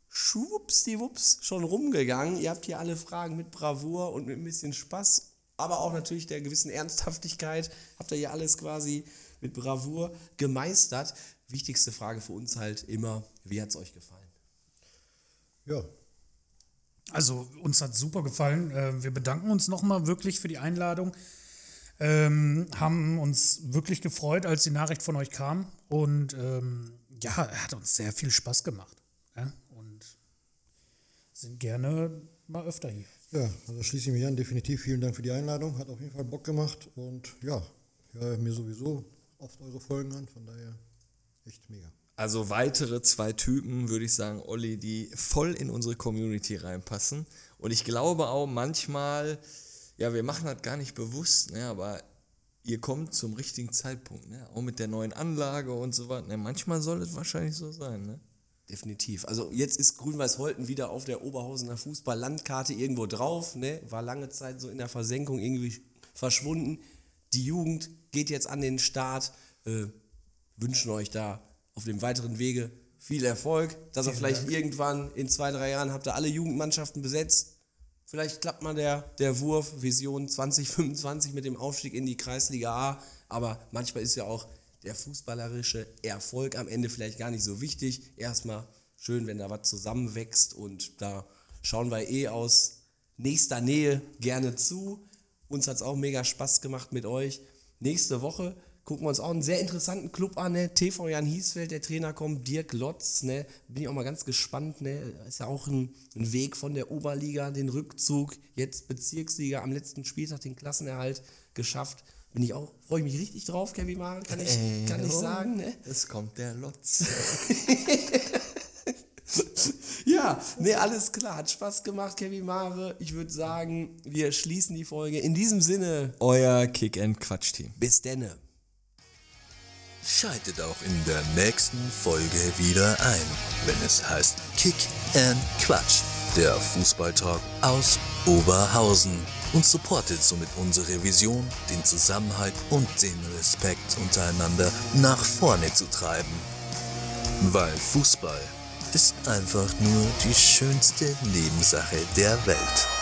schwuppsdiwupps schon rumgegangen. Ihr habt hier alle Fragen mit Bravour und mit ein bisschen Spaß, aber auch natürlich der gewissen Ernsthaftigkeit. Habt ihr hier alles quasi mit Bravour gemeistert. Wichtigste Frage für uns halt immer, wie hat es euch gefallen? Ja. Also uns hat es super gefallen. Wir bedanken uns nochmal wirklich für die Einladung. Haben uns wirklich gefreut, als die Nachricht von euch kam. Und hat uns sehr viel Spaß gemacht. Ja? Und sind gerne mal öfter hier. Ja, also schließe ich mich an. Definitiv vielen Dank für die Einladung. Hat auf jeden Fall Bock gemacht. Und ja, ich höre mir sowieso oft eure Folgen an. Von daher echt mega. Also weitere 2 Typen, würde ich sagen, Olli, die voll in unsere Community reinpassen. Und ich glaube auch manchmal, ja, wir machen das gar nicht bewusst, ne, aber ihr kommt zum richtigen Zeitpunkt, ne, auch mit der neuen Anlage und so was. Ne, manchmal soll es wahrscheinlich so sein, ne? Definitiv. Also jetzt ist Grün-Weiß Holten wieder auf der Oberhausener Fußball-Landkarte irgendwo drauf, ne? War lange Zeit so in der Versenkung irgendwie verschwunden. Die Jugend geht jetzt an den Start. Wünschen euch da auf dem weiteren Wege viel Erfolg, dass ihr vielleicht irgendwann in 2-3 Jahren habt ihr alle Jugendmannschaften besetzt. Vielleicht klappt mal der Wurf, Vision 2025 mit dem Aufstieg in die Kreisliga A. Aber manchmal ist ja auch der fußballerische Erfolg am Ende vielleicht gar nicht so wichtig. Erstmal schön, wenn da was zusammenwächst, und da schauen wir aus nächster Nähe gerne zu. Uns hat es auch mega Spaß gemacht mit euch. Nächste Woche Gucken wir uns auch einen sehr interessanten Club an, ne? TV Jan Hiesfeld, der Trainer kommt, Dirk Lotz, ne? Bin ich auch mal ganz gespannt, ne? Ist ja auch ein Weg von der Oberliga, den Rückzug, jetzt Bezirksliga, am letzten Spieltag den Klassenerhalt geschafft. Bin ich auch, freue ich mich richtig drauf, Kevin Maren, kann ich sagen, ne? Es kommt der Lotz. Ja, nee, alles klar, hat Spaß gemacht, Kevin Mare. Ich würde sagen, wir schließen die Folge. In diesem Sinne, euer Kick-and-Quatsch-Team. Bis denne. Schaltet auch in der nächsten Folge wieder ein, wenn es heißt Kick and Quatsch, der Fußballtalk aus Oberhausen, und supportet somit unsere Vision, den Zusammenhalt und den Respekt untereinander nach vorne zu treiben. Weil Fußball ist einfach nur die schönste Nebensache der Welt.